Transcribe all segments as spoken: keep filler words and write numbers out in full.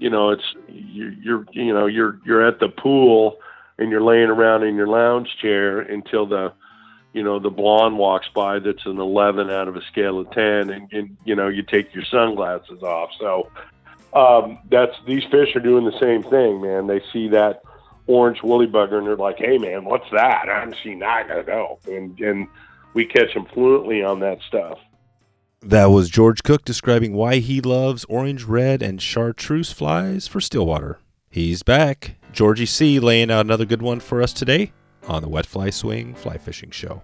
you know, it's you're, you're you know you're you're at the pool and you're laying around in your lounge chair until the you know the blonde walks by that's an eleven out of a scale of ten, and, and you know you take your sunglasses off. So um, that's these fish are doing the same thing, man. They see that orange woolly bugger and they're like, "Hey, man, what's that? I haven't seen that. I gotta go." And and we catch them fluently on that stuff. That was George Cook describing why he loves orange, red, and chartreuse flies for Stillwater. He's back. Georgie C. laying out another good one for us today on the Wet Fly Swing Fly Fishing Show.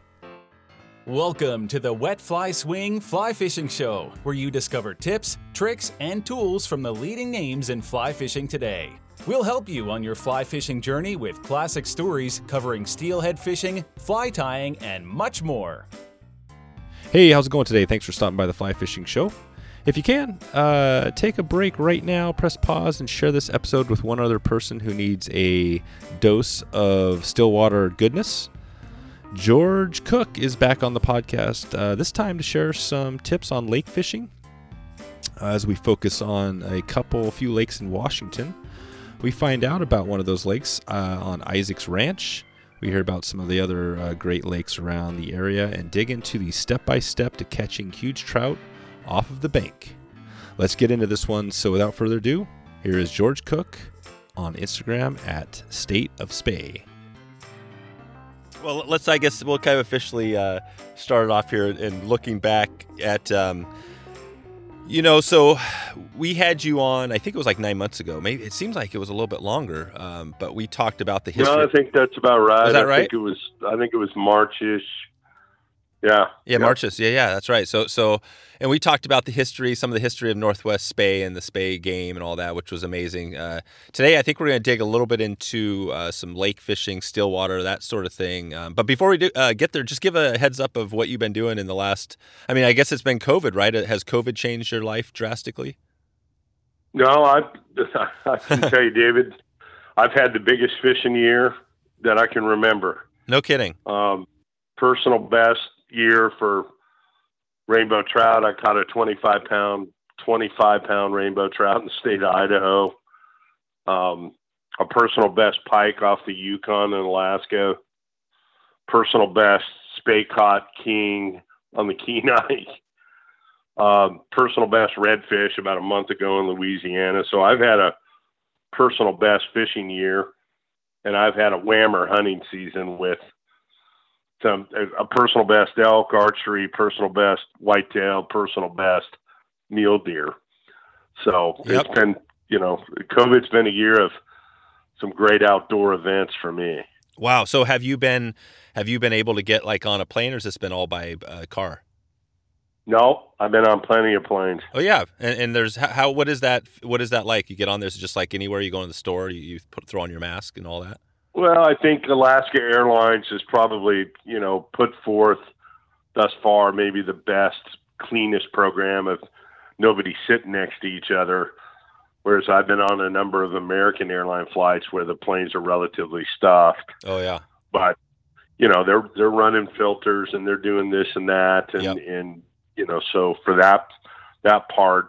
Welcome to the Wet Fly Swing Fly Fishing Show, where you discover tips, tricks, and tools from the leading names in fly fishing today. We'll help you on your fly fishing journey with classic stories covering steelhead fishing, fly tying, and much more. Hey, how's it going today? Thanks for stopping by the Fly Fishing Show. If you can, uh, take a break right now, press pause, and share this episode with one other person who needs a dose of Stillwater goodness. George Cook is back on the podcast, uh, this time to share some tips on lake fishing uh, as we focus on a couple, few lakes in Washington. We find out about one of those lakes uh, on Isaak's Ranch. We hear about some of the other uh, great lakes around the area and dig into the step-by-step to catching huge trout off of the bank. Let's get into this one. So without further ado, here is George Cook on Instagram at State of Spay. Well, let's, I guess, we'll kind of officially uh, start off here and looking back at, um, you know, so we had you on, I think it was like nine months ago. Maybe it seems like it was a little bit longer, um, but we talked about the history. No, I think that's about right. Is that I right? Think it was, I think it was Marchish. Yeah. Yeah, yeah. Marchish. Yeah, yeah, that's right. So, so, and we talked about the history, some of the history of Northwest Spay and the Spay game and all that, which was amazing. Uh, today, I think we're going to dig a little bit into uh, some lake fishing, Stillwater, that sort of thing. Um, but before we do uh, get there, just give a heads up of what you've been doing in the last, I mean, I guess it's been COVID, right? Has COVID changed your life drastically? No, I, I can tell you, David, I've had the biggest fishing year that I can remember. No kidding. Um, personal best year for rainbow trout. I caught a twenty-five pound, twenty-five pound rainbow trout in the state of Idaho. Um, a personal best pike off the Yukon in Alaska. Personal best spay caught king on the Kenai. Um, personal best redfish about a month ago in Louisiana. So I've had a personal best fishing year, and I've had a whammer hunting season with some a personal best elk, archery, personal best whitetail, personal best mule deer. So yep. It's been, you know, COVID's been a year of some great outdoor events for me. Wow. So have you been have you been able to get like on a plane, or has this been all by uh, car? No, I've been on plenty of planes. Oh yeah, and, and there's how what is that? What is that like? You get on there, it's just like anywhere you go in the store, you, you put throw on your mask and all that. Well, I think Alaska Airlines has probably you know put forth thus far maybe the best, cleanest program of nobody sitting next to each other. Whereas I've been on a number of American airline flights where the planes are relatively stuffed. Oh yeah, but you know they're they're running filters and they're doing this and that and yep. and. You know, so for that that part,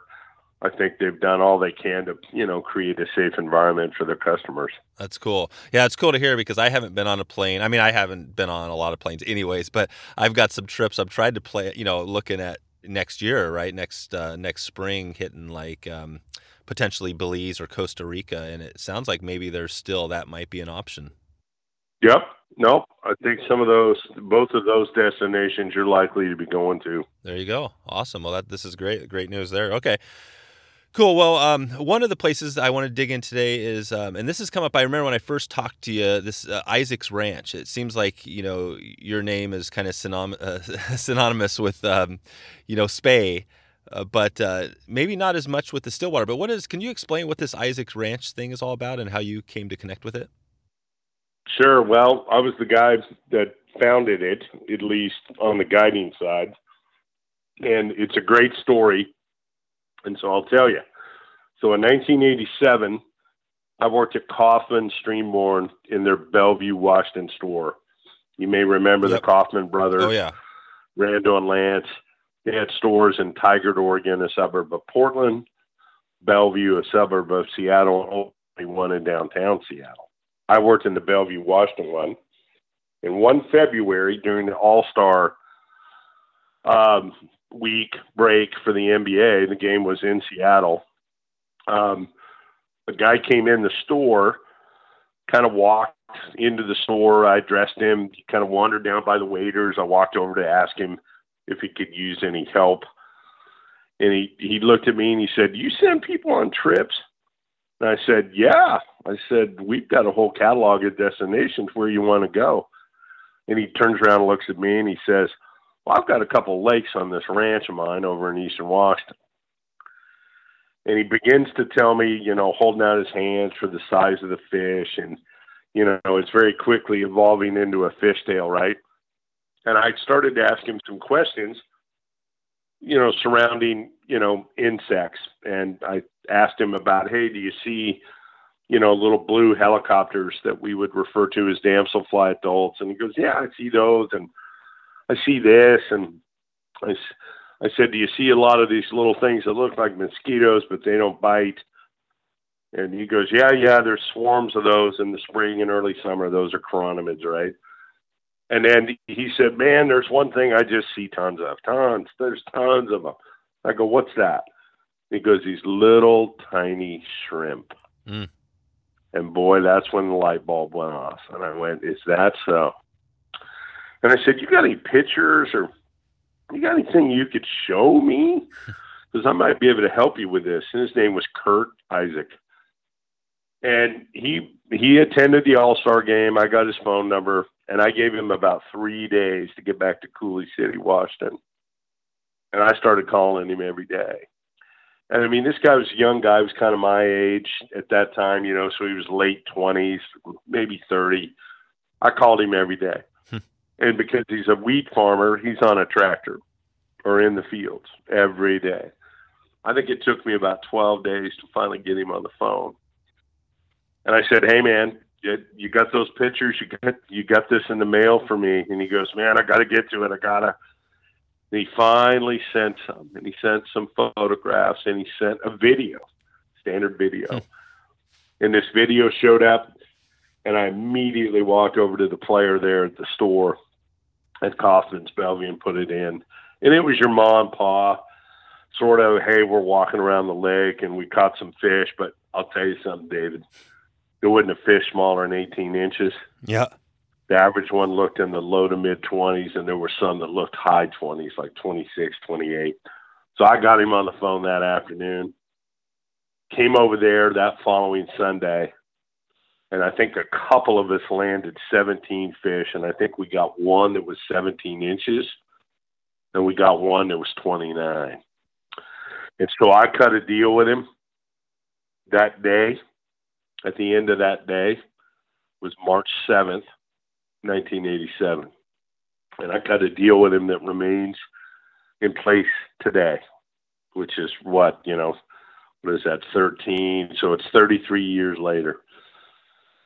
I think they've done all they can to, you know, create a safe environment for their customers. That's cool. Yeah, it's cool to hear because I haven't been on a plane. I mean, I haven't been on a lot of planes anyways, but I've got some trips. I've tried to play, you know, looking at next year, right, next uh, next spring, hitting like um, potentially Belize or Costa Rica, and it sounds like maybe there's still that might be an option. Yep. Nope. I think some of those, both of those destinations you're likely to be going to. There you go. Awesome. Well, that, this is great. Great news there. Okay. Cool. Well, um, one of the places I want to dig in today is, um, and this has come up, I remember when I first talked to you, this uh, Isaak's Ranch. It seems like, you know, your name is kind of synonym, uh, synonymous with, um, you know, Spay, uh, but uh, maybe not as much with the Stillwater. But what is, can you explain what this Isaak's Ranch thing is all about and how you came to connect with it? Sure. Well, I was the guy that founded it, at least on the guiding side. And it's a great story. And so I'll tell you. So in nineteen eighty-seven, I worked at Kaufmann's Streamborn in their Bellevue, Washington store. You may remember yep. the Kaufmann brothers, oh, yeah. Randall and Lance. They had stores in Tigard, Oregon, a suburb of Portland, Bellevue, a suburb of Seattle, and only one in downtown Seattle. I worked in the Bellevue, Washington one. And one February during the All-Star um, week break for the N B A, the game was in Seattle. Um, a guy came in the store, kind of walked into the store. I dressed him, kind of wandered down by the waiters. I walked over to ask him if he could use any help. And he, he looked at me and he said, "Do you send people on trips?" And I said, "Yeah." I said, "We've got a whole catalog of destinations where you want to go." And he turns around and looks at me and he says, "Well, I've got a couple of lakes on this ranch of mine over in Eastern Washington." And he begins to tell me, you know, holding out his hands for the size of the fish. And, you know, it's very quickly evolving into a fishtail, right? And I started to ask him some questions, you know, surrounding, you know, insects. And I asked him about, hey, do you see, you know, little blue helicopters that we would refer to as damselfly adults? And he goes, "Yeah, I see those. And I see this." And I, I said, "Do you see a lot of these little things that look like mosquitoes, but they don't bite?" And he goes, yeah, yeah, there's swarms of those in the spring and early summer. Those are chironomids, right? And then he said, "Man, there's one thing I just see tons of, tons. There's tons of them." I go, "What's that?" He goes, "These little tiny shrimp." Mm. And boy, that's when the light bulb went off. And I went, "Is that so?" And I said, "You got any pictures or you got anything you could show me? Because I might be able to help you with this." And his name was Kurt Isaac. And he he attended the All-Star game. I got his phone number. And I gave him about three days to get back to Coulee City, Washington. And I started calling him every day. And, I mean, this guy was a young guy. He was kind of my age at that time, you know, so he was late twenties, maybe thirty. I called him every day. Hmm. And because he's a wheat farmer, he's on a tractor or in the fields every day. I think it took me about twelve days to finally get him on the phone. And I said, "Hey, man, you got those pictures? You got you got this in the mail for me?" And he goes, "Man, I got to get to it. I got to." And he finally sent some, and he sent some photographs, and he sent a video, standard video. Oh. And this video showed up, and I immediately walked over to the player there at the store at Kaufmann's Bellevue and put it in. And it was your ma and pa, sort of, hey, we're walking around the lake, and we caught some fish. But I'll tell you something, David, there wasn't a fish smaller than eighteen inches. Yeah. The average one looked in the low to mid-twenties, and there were some that looked high twenties, like twenty-six, twenty-eight. So I got him on the phone that afternoon, came over there that following Sunday, and I think a couple of us landed seventeen fish, and I think we got one that was seventeen inches, and we got one that was twenty-nine. And so I cut a deal with him that day. At the end of that day was March seventh, nineteen eighty-seven. And I cut a deal with him that remains in place today, which is what, you know, what is that, thirteen? So it's thirty-three years later.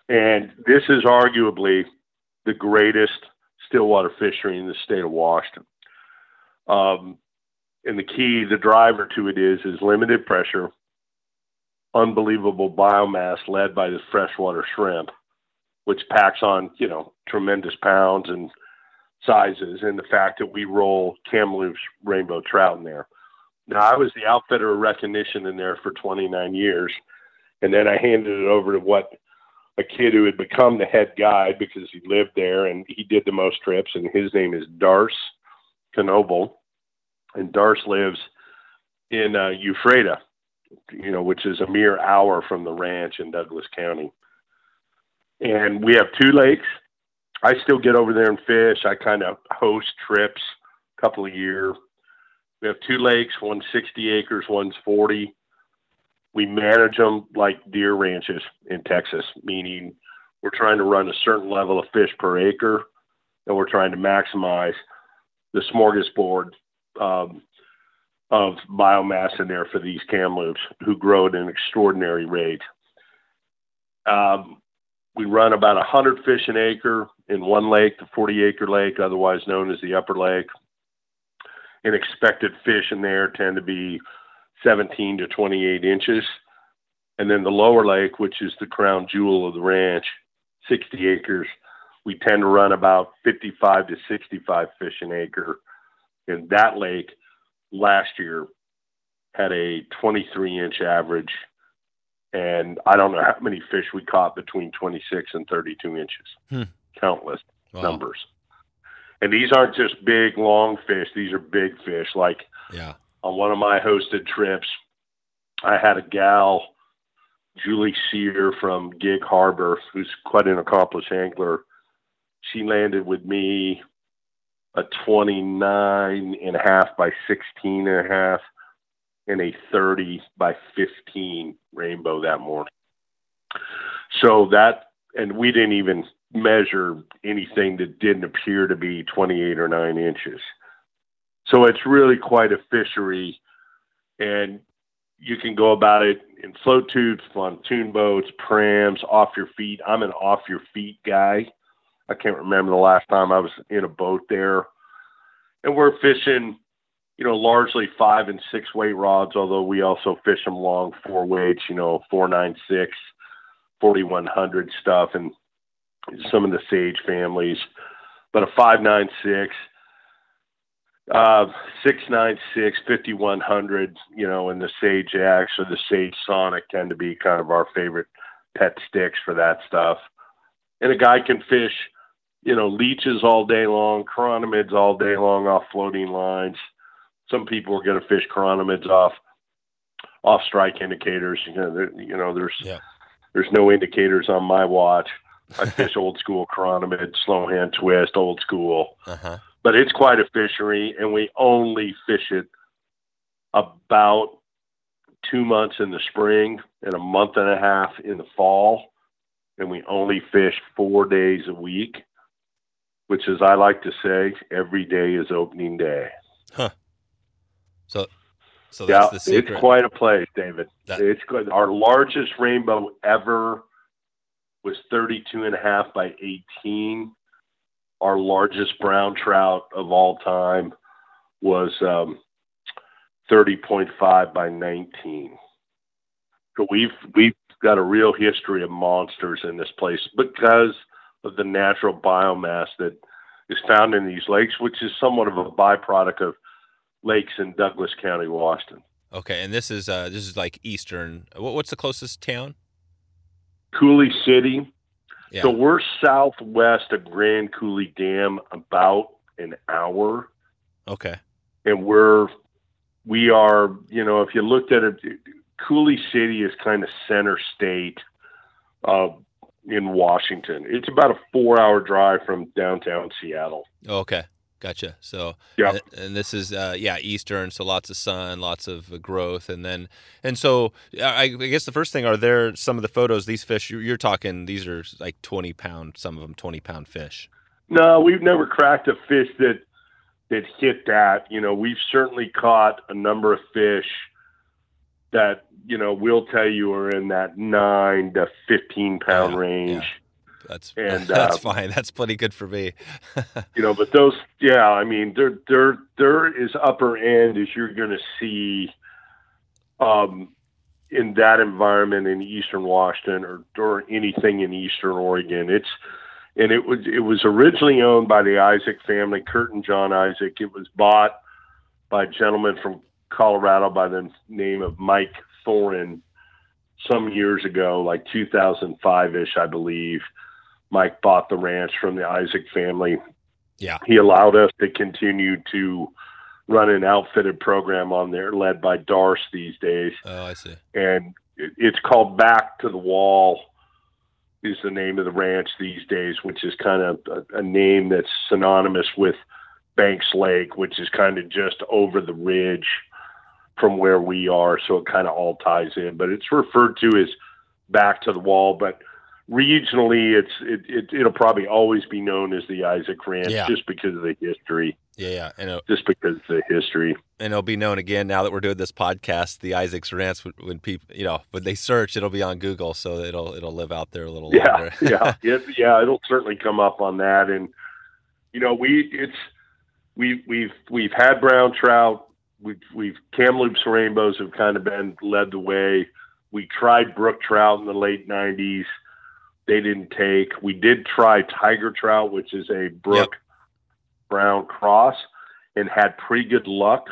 And this is arguably the greatest stillwater fishery in the state of Washington. Um, and the key, the driver to it is, is limited pressure, unbelievable biomass led by the freshwater shrimp, which packs on, you know, tremendous pounds and sizes, and the fact that we roll Kamloops rainbow trout in there. Now, I was the outfitter of recognition in there for twenty-nine years, and then I handed it over to what a kid who had become the head guide because he lived there, and he did the most trips, and his name is Darc Knoebel, and Darc lives in uh, Ephrata, you know, which is a mere hour from the ranch in Douglas County. And we have two lakes. I still get over there and fish. I kind of host trips a couple a year. We have two lakes, one's sixty acres, one's forty. We manage them like deer ranches in Texas, meaning we're trying to run a certain level of fish per acre, and we're trying to maximize the smorgasbord um, of biomass in there for these Kamloops, who grow at an extraordinary rate. Um, we run about one hundred fish an acre in one lake, the forty-acre lake, otherwise known as the upper lake. And expected fish in there tend to be seventeen to twenty-eight inches. And then the lower lake, which is the crown jewel of the ranch, sixty acres, we tend to run about fifty-five to sixty-five fish an acre. And that lake last year had a twenty-three inch average. And I don't know how many fish we caught between twenty-six and thirty-two inches, hmm. countless wow. numbers. And these aren't just big, long fish. These are big fish. Like yeah. on one of my hosted trips, I had a gal, Julie Sear from Gig Harbor, who's quite an accomplished angler. She landed with me a twenty-nine and a half by sixteen and a half and a thirty by fifteen rainbow that morning. So that, and we didn't even measure anything that didn't appear to be twenty-eight or nine inches. So it's really quite a fishery, and you can go about it in float tubes, pontoon boats, prams, off your feet. I'm an off your feet guy. I can't remember the last time I was in a boat there, and we're fishing, you know, largely five and six weight rods, although we also fish them long four weights, you know, four ninety-six, forty-one hundred stuff, and some of the sage families, but a five ninety-six, uh, six ninety-six, fifty-one hundred, you know, and the Sage Axe or the Sage Sonic tend to be kind of our favorite pet sticks for that stuff. And a guy can fish, you know, leeches all day long, chironomids all day long off floating lines. Some people are going to fish chironomids off, off strike indicators. You know, there, you know there's yeah. there's no indicators on my watch. I fish old school chironomid, slow hand twist, old school. Uh-huh. But it's quite a fishery, and we only fish it about two months in the spring and a month and a half in the fall. And we only fish four days a week, which is, I like to say, every day is opening day. Huh. So, so that's yeah, the secret. It's quite a place, David. That- it's good. Our largest rainbow ever was thirty-two and a half by eighteen. Our largest brown trout of all time was um, thirty point five by nineteen. So we've we've got a real history of monsters in this place because of the natural biomass that is found in these lakes, which is somewhat of a byproduct of lakes in Douglas County, Washington. Okay, and this is uh, this is like eastern. What, what's the closest town? Coulee City. Yeah. So we're southwest of Grand Coulee Dam about an hour. Okay. And we're, we are, you know, if you looked at it, Coulee City is kind of center state uh, in Washington. It's about a four hour drive from downtown Seattle. Okay. Gotcha. So, yeah. and, and this is, uh, yeah, Eastern. So lots of sun, lots of growth. And then, and so I, I guess the first thing, are there some of the photos, these fish you're, you're talking, these are like twenty pound, some of them twenty pound fish. No, we've never cracked a fish that, that hit that. You know, we've certainly caught a number of fish that, you know, we'll tell you are in that nine to fifteen pound yeah, range. Yeah. That's and, that's uh, fine. That's plenty good for me. You know, but those, yeah, I mean, they're, they're, they're as upper end as you're going to see um, in that environment in Eastern Washington or, or anything in Eastern Oregon. It's, and it was, it was originally owned by the Isaac family, Kurt and John Isaac. It was bought by a gentleman from Colorado by the name of Mike Thorin some years ago, like two thousand five-ish, I believe. Mike bought the ranch from the Isaac family. Yeah. He allowed us to continue to run an outfitted program on there led by Darce these days. Oh, I see. And it's called Back to the Wall is the name of the ranch these days, which is kind of a, a name that's synonymous with Banks Lake, which is kind of just over the ridge from where we are. So it kind of all ties in, but it's referred to as Back to the Wall, but regionally, it's it, it it'll probably always be known as the Isaac Ranch, yeah. just because of the history. Yeah, yeah, and it, just because of the history, and it'll be known again now that we're doing this podcast. The Isaac's Ranch, when, when people, you know, when they search, it'll be on Google, so it'll it'll live out there a little yeah, longer. yeah, it, yeah, it'll certainly come up on that, and you know, we it's we we've we've had brown trout we've, we've Kamloops rainbows have kind of been led the way. We tried brook trout in the late nineties. They didn't take. We did try tiger trout, which is a brook yep. brown cross, and had pretty good luck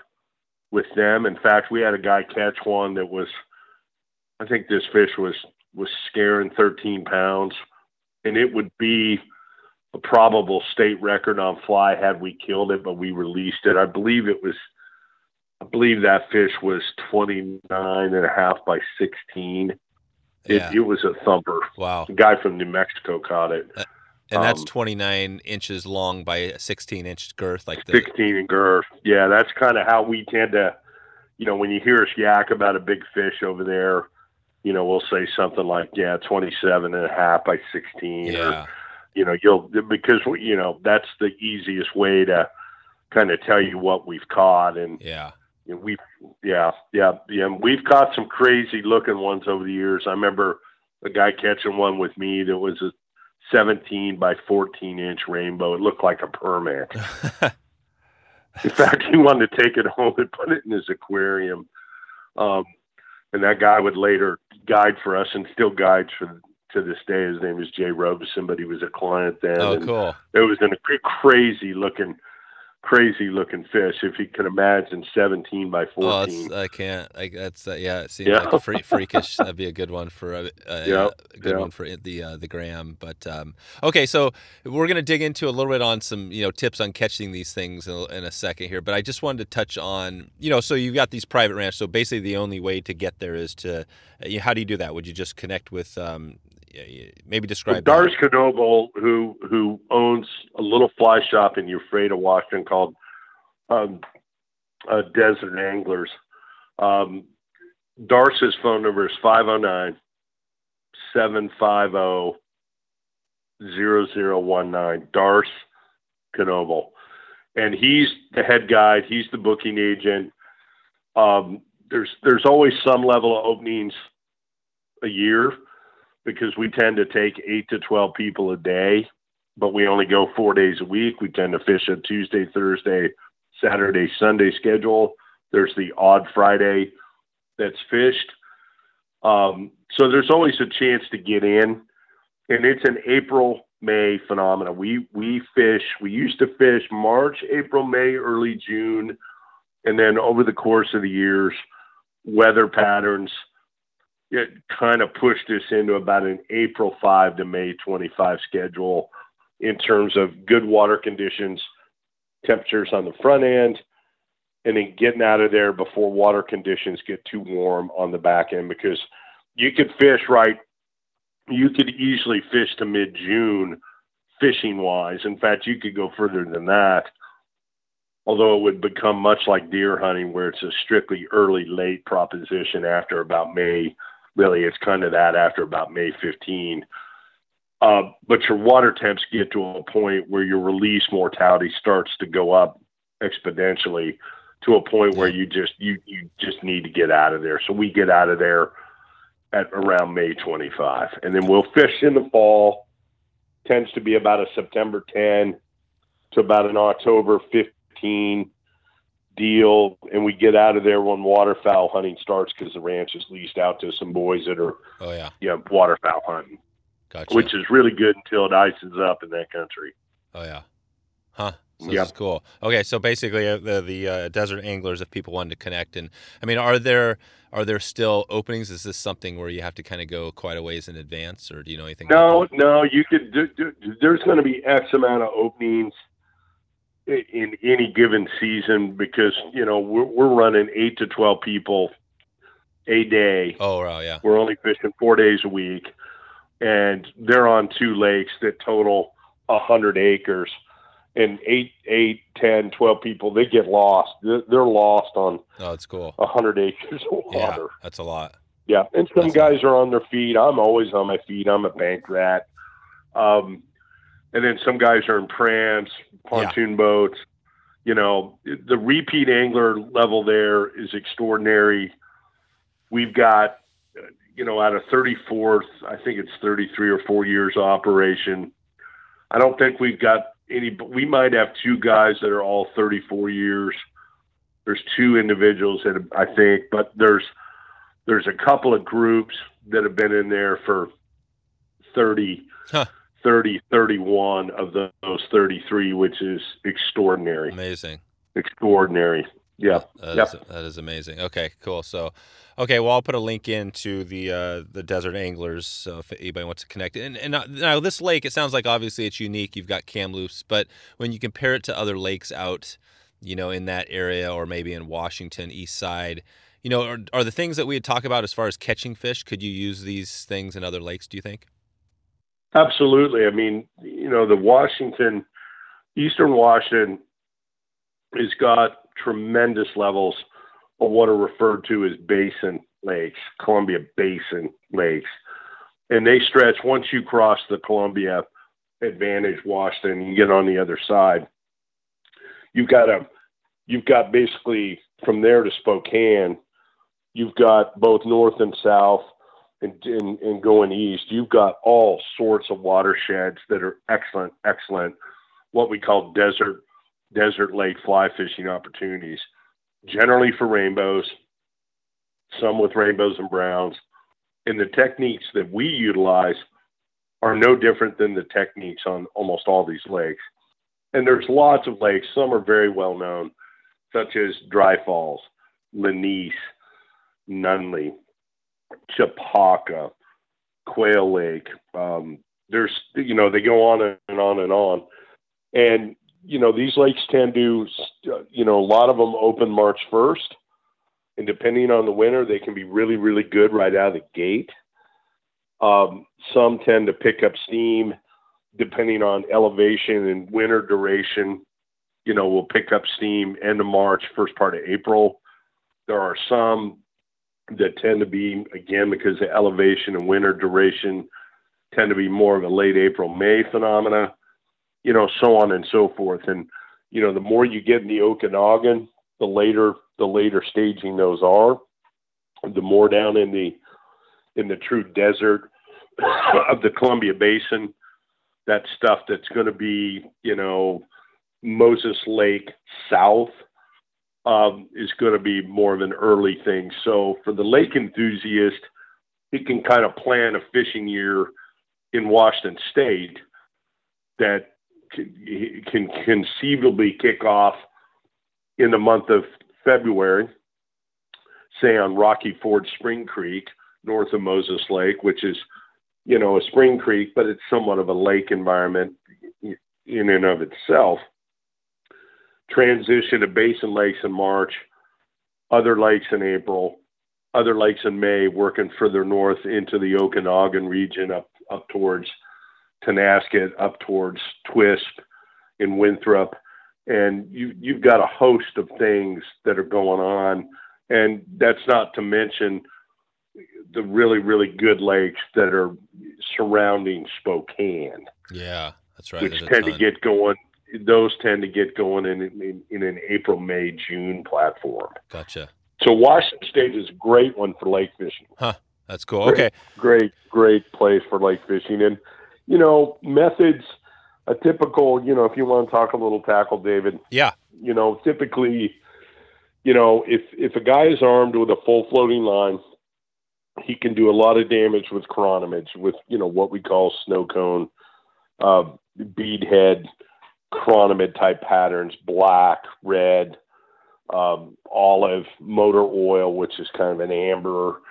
with them. In fact, we had a guy catch one that was, I think this fish was, was scaring thirteen pounds, and it would be a probable state record on fly had we killed it, but we released it. I believe it was, I believe that fish was twenty-nine and a half by sixteen. Yeah. It, it was a thumper. Wow. The guy from New Mexico caught it. Uh, and that's um, twenty-nine inches long by sixteen inch girth. like the... sixteen in girth. Yeah, that's kind of how we tend to, you know, when you hear us yak about a big fish over there, you know, we'll say something like, yeah, twenty-seven and a half by sixteen. Yeah. Or, you know, you'll, because, you know, that's the easiest way to kind of tell you what we've caught. And yeah. We've, yeah, yeah, yeah. We've caught some crazy looking ones over the years. I remember a guy catching one with me that was a seventeen by fourteen inch rainbow. It looked like a permit. In fact, he wanted to take it home and put it in his aquarium. Um, and that guy would later guide for us and still guides for to this day. His name is Jay Robeson, but he was a client then. Oh, and cool. It was a crazy looking. Crazy looking fish, if you can imagine seventeen by fourteen. Oh, I can't. I, that's uh, yeah. It seems yeah. like free, freakish. That'd be a good one for uh, yeah. a good yeah. one for the uh, the gram. But um, okay, so we're gonna dig into a little bit on some you know tips on catching these things in a, in a second here. But I just wanted to touch on you know so you've got these private ranch. So basically, the only way to get there is to you know, how do you do that? Would you just connect with um, maybe describe Darc Knoebel, who who owns a little fly shop in Ephrata, Washington, called um, uh, Desert Anglers. Um, Darce's phone number is five oh nine, seven five oh, zero zero one nine. Darc Knoebel, and he's the head guide. He's the booking agent. Um, there's there's always some level of openings a year, because we tend to take eight to twelve people a day, but we only go four days a week. We tend to fish a Tuesday, Thursday, Saturday, Sunday schedule. There's the odd Friday that's fished. Um, so there's always a chance to get in, and it's an April, May phenomena. We, we fish, we used to fish March, April, May, early June. And then over the course of the years, weather patterns, it kind of pushed us into about an April fifth to May twenty-fifth schedule in terms of good water conditions, temperatures on the front end, and then getting out of there before water conditions get too warm on the back end, because you could fish right. You could easily fish to mid-June fishing wise. In fact, you could go further than that, although it would become much like deer hunting where it's a strictly early, late proposition after about May. Really, it's kind of that after about May fifteenth. Uh, but your water temps get to a point where your release mortality starts to go up exponentially to a point where you just you you just need to get out of there. So we get out of there at around May twenty-fifth. And then we'll fish in the fall. Tends to be about a September tenth to about an October fifteenth deal, and we get out of there when waterfowl hunting starts, because the ranch is leased out to some boys that are oh yeah yeah you know, waterfowl hunting, gotcha. Which is really good until it ices up in that country. Oh yeah, huh. So yep. This is cool. Okay, so basically uh, the the uh, Desert Anglers, if people wanted to connect, and I mean, are there are there still openings? Is this something where you have to kind of go quite a ways in advance, or do you know anything? No, about no, you could. Do, do, there's going to be X amount of openings in any given season, because you know we're, we're running eight to twelve people a day. Oh wow, yeah. We're only fishing four days a week, and they're on two lakes that total a hundred acres. And eight, eight, ten, twelve people, they get lost. They're, they're lost on. Oh, that's cool. A hundred acres of water. Yeah, that's a lot. Yeah, and some that's guys are on their feet. I'm always on my feet. I'm a bank rat. Um, and then some guys are in prams, pontoon yeah. boats. You know, the repeat angler level there is extraordinary. We've got, you know, out of thirty-four, I think it's thirty-three or four years of operation. I don't think we've got any, but we might have two guys that are all thirty-four years. There's two individuals that I think, but there's there's a couple of groups that have been in there for thirty, thirty, thirty-one of those thirty-three, which is extraordinary. Amazing. Extraordinary. Yeah. That, that, yeah. Is, that is amazing. Okay, cool. So, okay, well, I'll put a link into the uh, the Desert Anglers, so if anybody wants to connect. And, and uh, now this lake, it sounds like obviously it's unique. You've got Kamloops, but when you compare it to other lakes out, you know, in that area or maybe in Washington, east side, you know, are, are the things that we talk about as far as catching fish, could you use these things in other lakes, do you think? Absolutely. I mean, you know, the Washington, Eastern Washington has got tremendous levels of what are referred to as basin lakes, Columbia Basin lakes. And they stretch once you cross the Columbia Advantage Washington and get on the other side. You've got a, you've got basically from there to Spokane, you've got both north and south, and, and, and going east, you've got all sorts of watersheds that are excellent, excellent, what we call desert, desert lake fly fishing opportunities, generally for rainbows, some with rainbows and browns. And the techniques that we utilize are no different than the techniques on almost all these lakes. And there's lots of lakes. Some are very well known, such as Dry Falls, Lanice, Nunley, Chappaqua, Quail Lake. Um, there's, you know, they go on and on and on. And, you know, these lakes tend to, you know, a lot of them open March first. And depending on the winter, they can be really, really good right out of the gate. Um, some tend to pick up steam depending on elevation and winter duration. You know, we'll pick up steam end of March, first part of April. There are some that tend to be, again, because of elevation and winter duration, tend to be more of a late April, May phenomena, you know, so on and so forth. And, you know, the more you get in the Okanagan, the later, the later staging those are, the more down in the, in the true desert of the Columbia Basin, that stuff that's going to be, you know, Moses Lake south um, is going to be more of an early thing. So for the lake enthusiast, he can kind of plan a fishing year in Washington State that can, can conceivably kick off in the month of February, say on Rocky Ford Spring Creek, north of Moses Lake, which is, you know, a spring creek, but it's somewhat of a lake environment in and of itself. Transition to basin lakes in March, other lakes in April, other lakes in May, working further north into the Okanagan region, up, up towards Tenasket, up towards Twisp in Winthrop. And you, you've got a host of things that are going on. And that's not to mention the really, really good lakes that are surrounding Spokane. Yeah, that's right. Which tend to get going. Those tend to get going in, in, in an April, May, June platform. Gotcha. So Washington State is a great one for lake fishing. Huh. That's cool. Great, okay. Great, great place for lake fishing. And, you know, methods, a typical, you know, if you want to talk a little tackle, David. Yeah. You know, typically, you know, if, if a guy is armed with a full floating line, he can do a lot of damage with chronomage, with, you know, what we call snow cone, uh, bead head, chronomid type patterns, black, red, um, olive, motor oil, which is kind of an amber,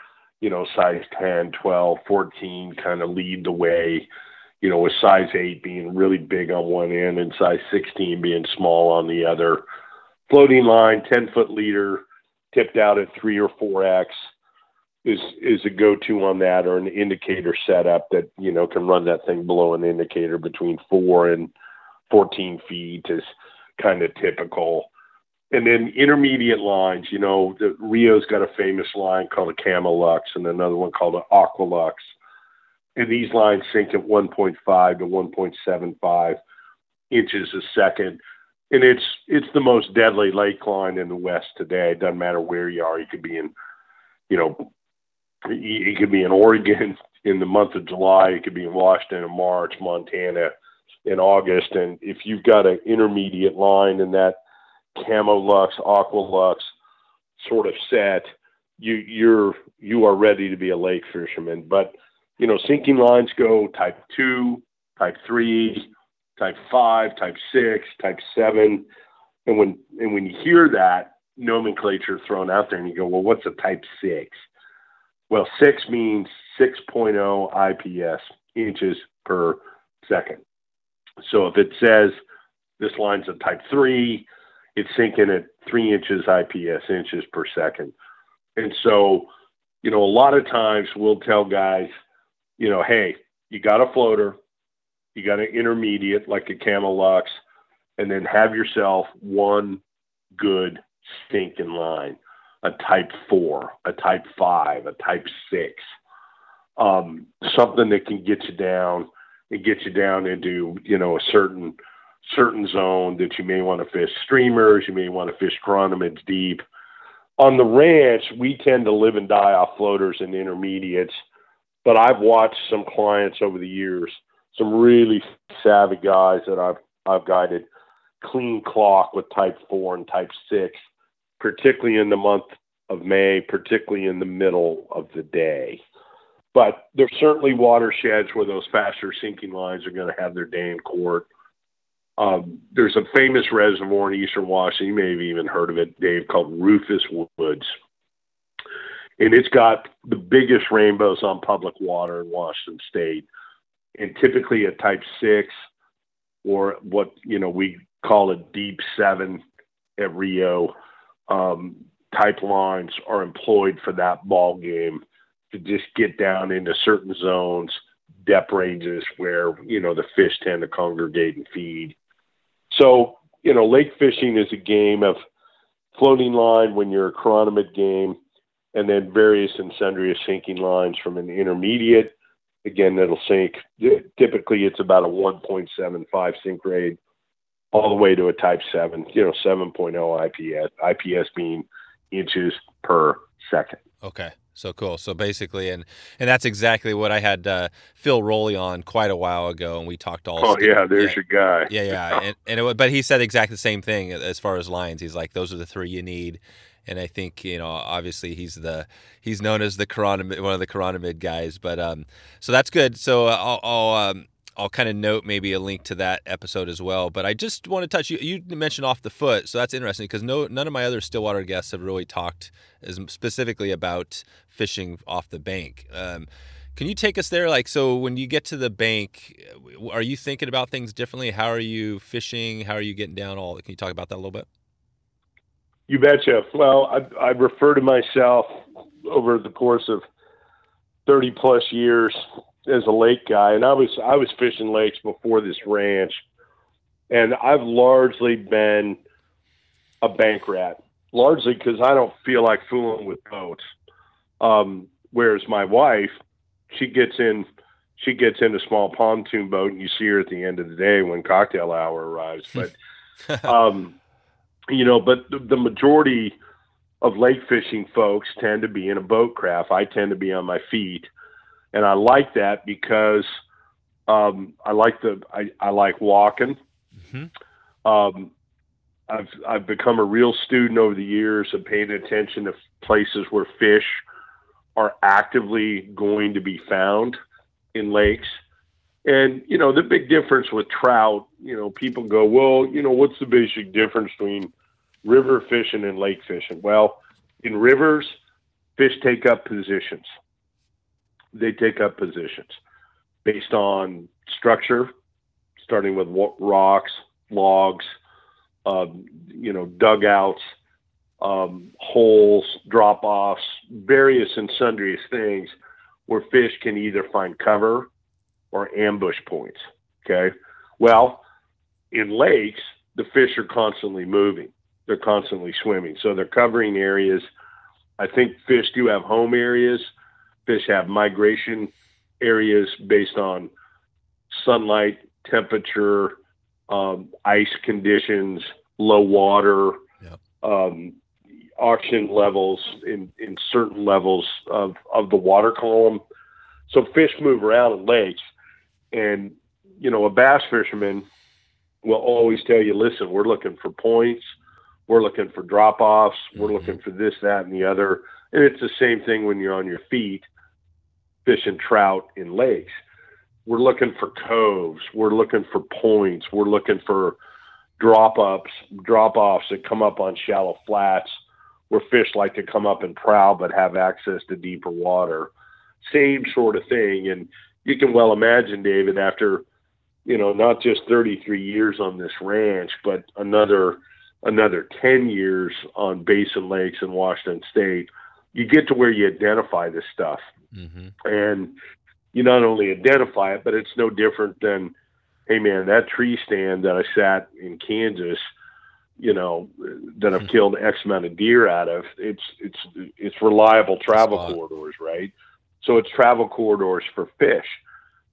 you know, size ten, twelve, fourteen kind of lead the way, you know, with size eight being really big on one end and size sixteen being small on the other. Floating line, ten foot leader, tipped out at three or four X. is is a go-to on that, or an indicator setup that, you know, can run that thing below an indicator between four and fourteen feet is kind of typical. And then intermediate lines, you know, the, Rio's got a famous line called a Camelux and another one called an Aqualux. And these lines sink at one point five to one point seven five inches a second. And it's, it's the most deadly lake line in the West today. It doesn't matter where you are. You could be in, you know, it could be in Oregon in the month of July. It could be in Washington in March, Montana in August. And if you've got an intermediate line in that Camelux, Aqualux sort of set, you you're you are ready to be a lake fisherman. But you know, sinking lines go type two, type three, type five, type six, type seven. And when and when you hear that nomenclature thrown out there and you go, well, what's a type six? Well, six means six point oh I P S, inches per second. So if it says this line's a type three, it's sinking at three inches I P S, inches per second. And so, you know, a lot of times we'll tell guys, you know, hey, you got a floater, you got an intermediate like a Camelux, and then have yourself one good sinking line, a type four, a type five, a type six, um, something that can get you down and get you down into, you know, a certain certain zone that you may want to fish streamers, you may want to fish chronomids deep. On the ranch, we tend to live and die off floaters and intermediates, but I've watched some clients over the years, some really savvy guys that I've I've guided, clean clock with type four and type six, particularly in the month of May, particularly in the middle of the day. But there's certainly watersheds where those faster sinking lines are going to have their day in court. Um, there's a famous reservoir in Eastern Washington, you may have even heard of it, Dave, called Rufus Woods. And it's got the biggest rainbows on public water in Washington State. And typically a type six, or what, you know, we call a deep seven at Rio, um, type lines are employed for that ball game to just get down into certain zones, depth ranges where, you know, the fish tend to congregate and feed. So, you know, lake fishing is a game of floating line when you're a chronomid game, and then various and sundry sinking lines from an intermediate. Again, that'll sink. Typically, it's about a one point seven five sink rate all the way to a type seven, you know, seven point oh I P S, I P S being inches per second. Okay. So cool. So basically, and and that's exactly what I had uh, Phil Rowley on quite a while ago, and we talked all. Oh, yeah, there's yeah, your guy. Yeah, yeah, and, and it, but he said exactly the same thing as far as lines. He's like, those are the three you need, and I think, you know, obviously he's the he's known as the chronomid, one of the chronomid guys. But um, so that's good. So I'll I'll, um, I'll kind of note maybe a link to that episode as well. But I just want to touch you. You mentioned off the foot, so that's interesting because no none of my other Stillwater guests have really talked as specifically about fishing off the bank. Um, can you take us there? Like, so when you get to the bank, are you thinking about things differently? How are you fishing? How are you getting down? All can you talk about that a little bit? You betcha. Well, I, I refer to myself over the course of thirty plus years as a lake guy, and I was I was fishing lakes before this ranch, and I've largely been a bank rat, largely because I don't feel like fooling with boats. Um, whereas my wife, she gets in, she gets in a small pontoon boat, and you see her at the end of the day when cocktail hour arrives. But, um, you know, but the, the majority of lake fishing folks tend to be in a boat craft. I tend to be on my feet, and I like that because um, I like the I, I like walking. Mm-hmm. Um, I've I've become a real student over the years of paying attention to places where fish are actively going to be found in lakes. And, you know, the big difference with trout, you know, people go, well, you know, what's the basic difference between river fishing and lake fishing? Well, in rivers, fish take up positions. They take up positions based on structure, starting with rocks, logs, um, you know, dugouts, um, holes, drop-offs, various and sundry things where fish can either find cover or ambush points. Okay. Well, in lakes, the fish are constantly moving. They're constantly swimming. So they're covering areas. I think fish do have home areas. Fish have migration areas based on sunlight, temperature, um, ice conditions, low water, yep. um, oxygen levels in, in certain levels of, of the water column. So fish move around in lakes. And, you know, a bass fisherman will always tell you, listen, we're looking for points. We're looking for drop-offs. We're mm-hmm. looking for this, that, and the other. And it's the same thing when you're on your feet fishing trout in lakes. We're looking for coves. We're looking for points. We're looking for drop-ups, drop-offs that come up on shallow flats where fish like to come up and prowl but have access to deeper water. Same sort of thing. And you can well imagine, David, after, you know, not just thirty-three years on this ranch, but another another ten years on basin lakes in Washington State, you get to where you identify this stuff. Mm-hmm. And you not only identify it, but it's no different than, hey, man, that tree stand that I sat in Kansas, you know, that I've killed X amount of deer out of, it's it's it's reliable travel corridors, right? So it's travel corridors for fish.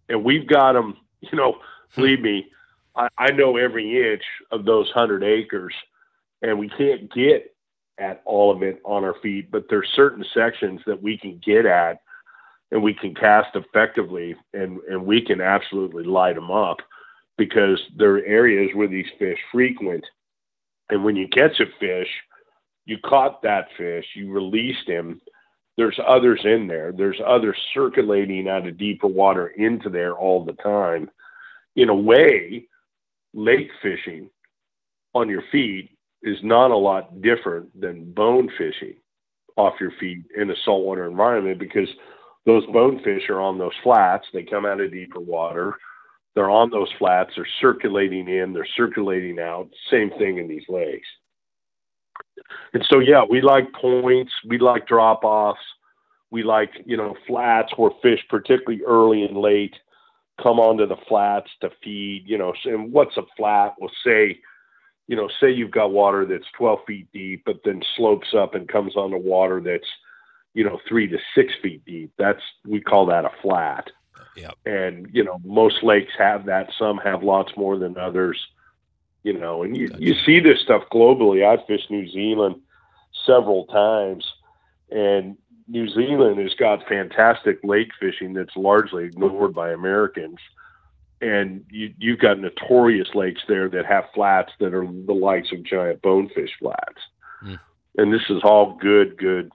And we've got them, you know, believe me, I, I know every inch of those one hundred acres, and we can't get at all of it on our feet, but there's certain sections that we can get at and we can cast effectively, and, and we can absolutely light them up because there are areas where these fish frequent. And when you catch a fish, you caught that fish, you released him. There's others in there. There's others circulating out of deeper water into there all the time. In a way, lake fishing on your feet is not a lot different than bone fishing off your feet in a saltwater environment, because those bonefish are on those flats. They come out of deeper water. They're on those flats. They're circulating in. They're circulating out. Same thing in these lakes. And so, yeah, we like points. We like drop-offs. We like, you know, flats where fish, particularly early and late, come onto the flats to feed, you know. And what's a flat? Well, say, you know, say you've got water that's twelve feet deep, but then slopes up and comes onto water that's, you know, three to six feet deep. That's, we call that a flat. Yep. And, you know, most lakes have that. Some have lots more than others, you know, and you, gotcha. You see this stuff globally. I've fished New Zealand several times, and New Zealand has got fantastic lake fishing that's largely ignored by Americans. And you, you've got notorious lakes there that have flats that are the likes of giant bonefish flats. Mm. And this is all good, good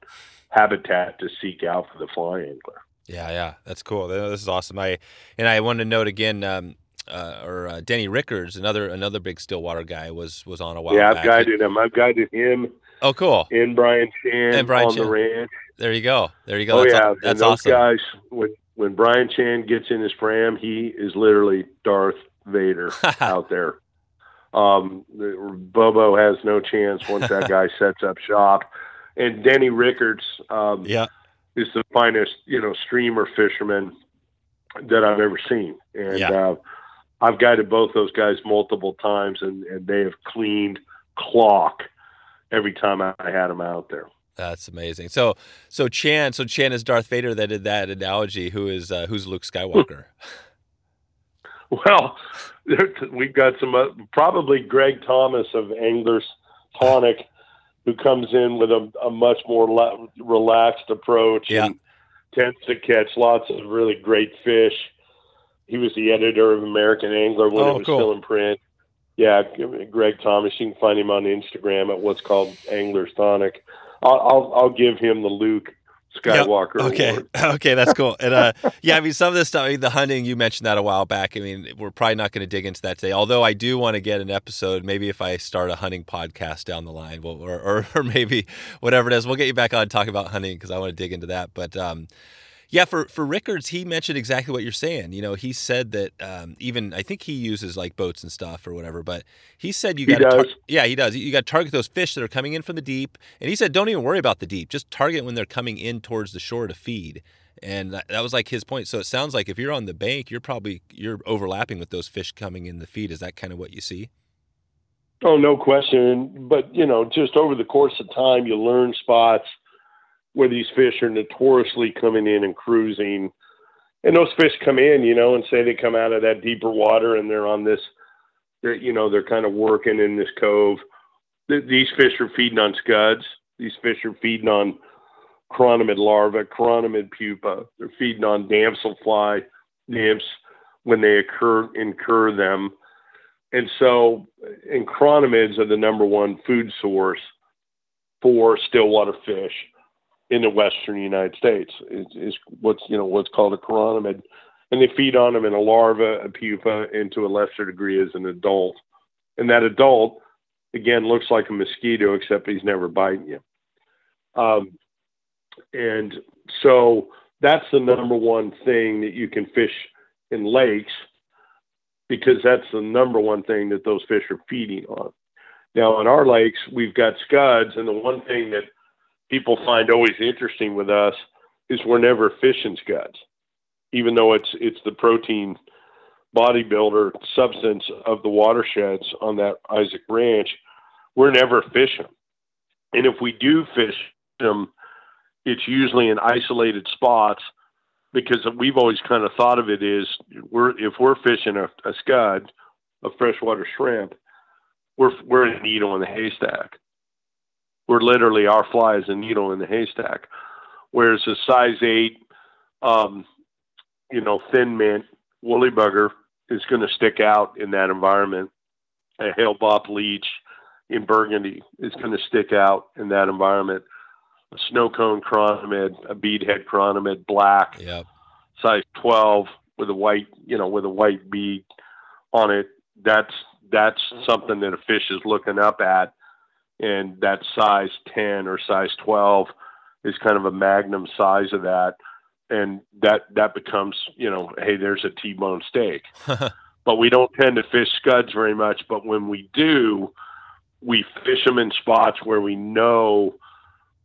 habitat to seek out for the fly angler. Yeah, yeah, that's cool. This is awesome. I and I wanted to note again, um, uh, or uh, Denny Rickards, another another big Stillwater guy, was was on a while yeah, back. Yeah, I've guided him. I've guided him. Oh, cool. And Brian Chan and Brian on Chan. the ranch. There you go. There you go. Oh, that's yeah, that's and those awesome. Guys, when when Brian Chan gets in his pram, he is literally Darth Vader out there. Um, Bobo has no chance once that guy sets up shop. And Denny Rickards, um, yeah. is the finest, you know, streamer fisherman that I've ever seen. And yeah. uh, I've guided both those guys multiple times, and, and they have cleaned clock every time I had them out there. That's amazing. So, so Chan, so Chan is Darth Vader that did that analogy. Who is uh, who's Luke Skywalker? Well, we've got some uh, probably Greg Thomas of Angler's Tonic. Who comes in with a, a much more la- relaxed approach yeah. and tends to catch lots of really great fish. He was the editor of American Angler when oh, it was cool. still in print. Yeah, Greg Thomas. You can find him on Instagram at what's called Angler's Tonic. I'll I'll, I'll give him the Luke Skywalker yep. okay. award. Okay, that's cool. And uh, yeah, I mean, some of this stuff, I mean, the hunting, you mentioned that a while back. I mean, we're probably not going to dig into that today, although I do want to get an episode. Maybe if I start a hunting podcast down the line, we'll, or, or or maybe whatever it is, we'll get you back on to talk about hunting because I want to dig into that. But um, yeah, for, for Rickards, he mentioned exactly what you're saying. You know, he said that um, even, I think he uses like boats and stuff or whatever, but he said you got to, tar- yeah, he does. You got to target those fish that are coming in from the deep. And he said, don't even worry about the deep. Just target when they're coming in towards the shore to feed. And that, that was like his point. So it sounds like if you're on the bank, you're probably, you're overlapping with those fish coming in the feed. Is that kind of what you see? Oh, no question. But, you know, just over the course of time, you learn spots where these fish are notoriously coming in and cruising, and those fish come in, you know, and say they come out of that deeper water and they're on this, they're, you know, they're kind of working in this cove. These fish are feeding on scuds. These fish are feeding on chironomid larvae, chironomid pupa. They're feeding on damselfly nymphs when they occur, incur them. And so incronomids are the number one food source for stillwater fish in the western United States. It's, it's what's, you know, what's called a chironomid. And they feed on them in a larva, a pupa, and to a lesser degree as an adult. And that adult, again, looks like a mosquito, except he's never biting you. Um, and so that's the number one thing that you can fish in lakes, because that's the number one thing that those fish are feeding on. Now, in our lakes, we've got scuds, and the one thing that people find always interesting with us is we're never fishing scuds, even though it's it's the protein bodybuilder substance of the watersheds on that Isaak's Ranch. We're never fishing them. And if we do fish them, it's usually in isolated spots, because we've always kind of thought of it as we're, if we're fishing a, a scud, a freshwater shrimp, we're, we're a needle in the haystack. We're literally, our fly is a needle in the haystack. Whereas a size eight, um, you know, Thin Mint woolly bugger is going to stick out in that environment. A hail bop leech in Burgundy is going to stick out in that environment. A snow cone chironomid, a beadhead chironomid, black, yep. size twelve with a white, you know, with a white bead on it. That's that's something that a fish is looking up at, and that size ten or size twelve is kind of a magnum size of that, and that that becomes, you know, hey, there's a T-bone steak. But we don't tend to fish scuds very much. But when we do, we fish them in spots where we know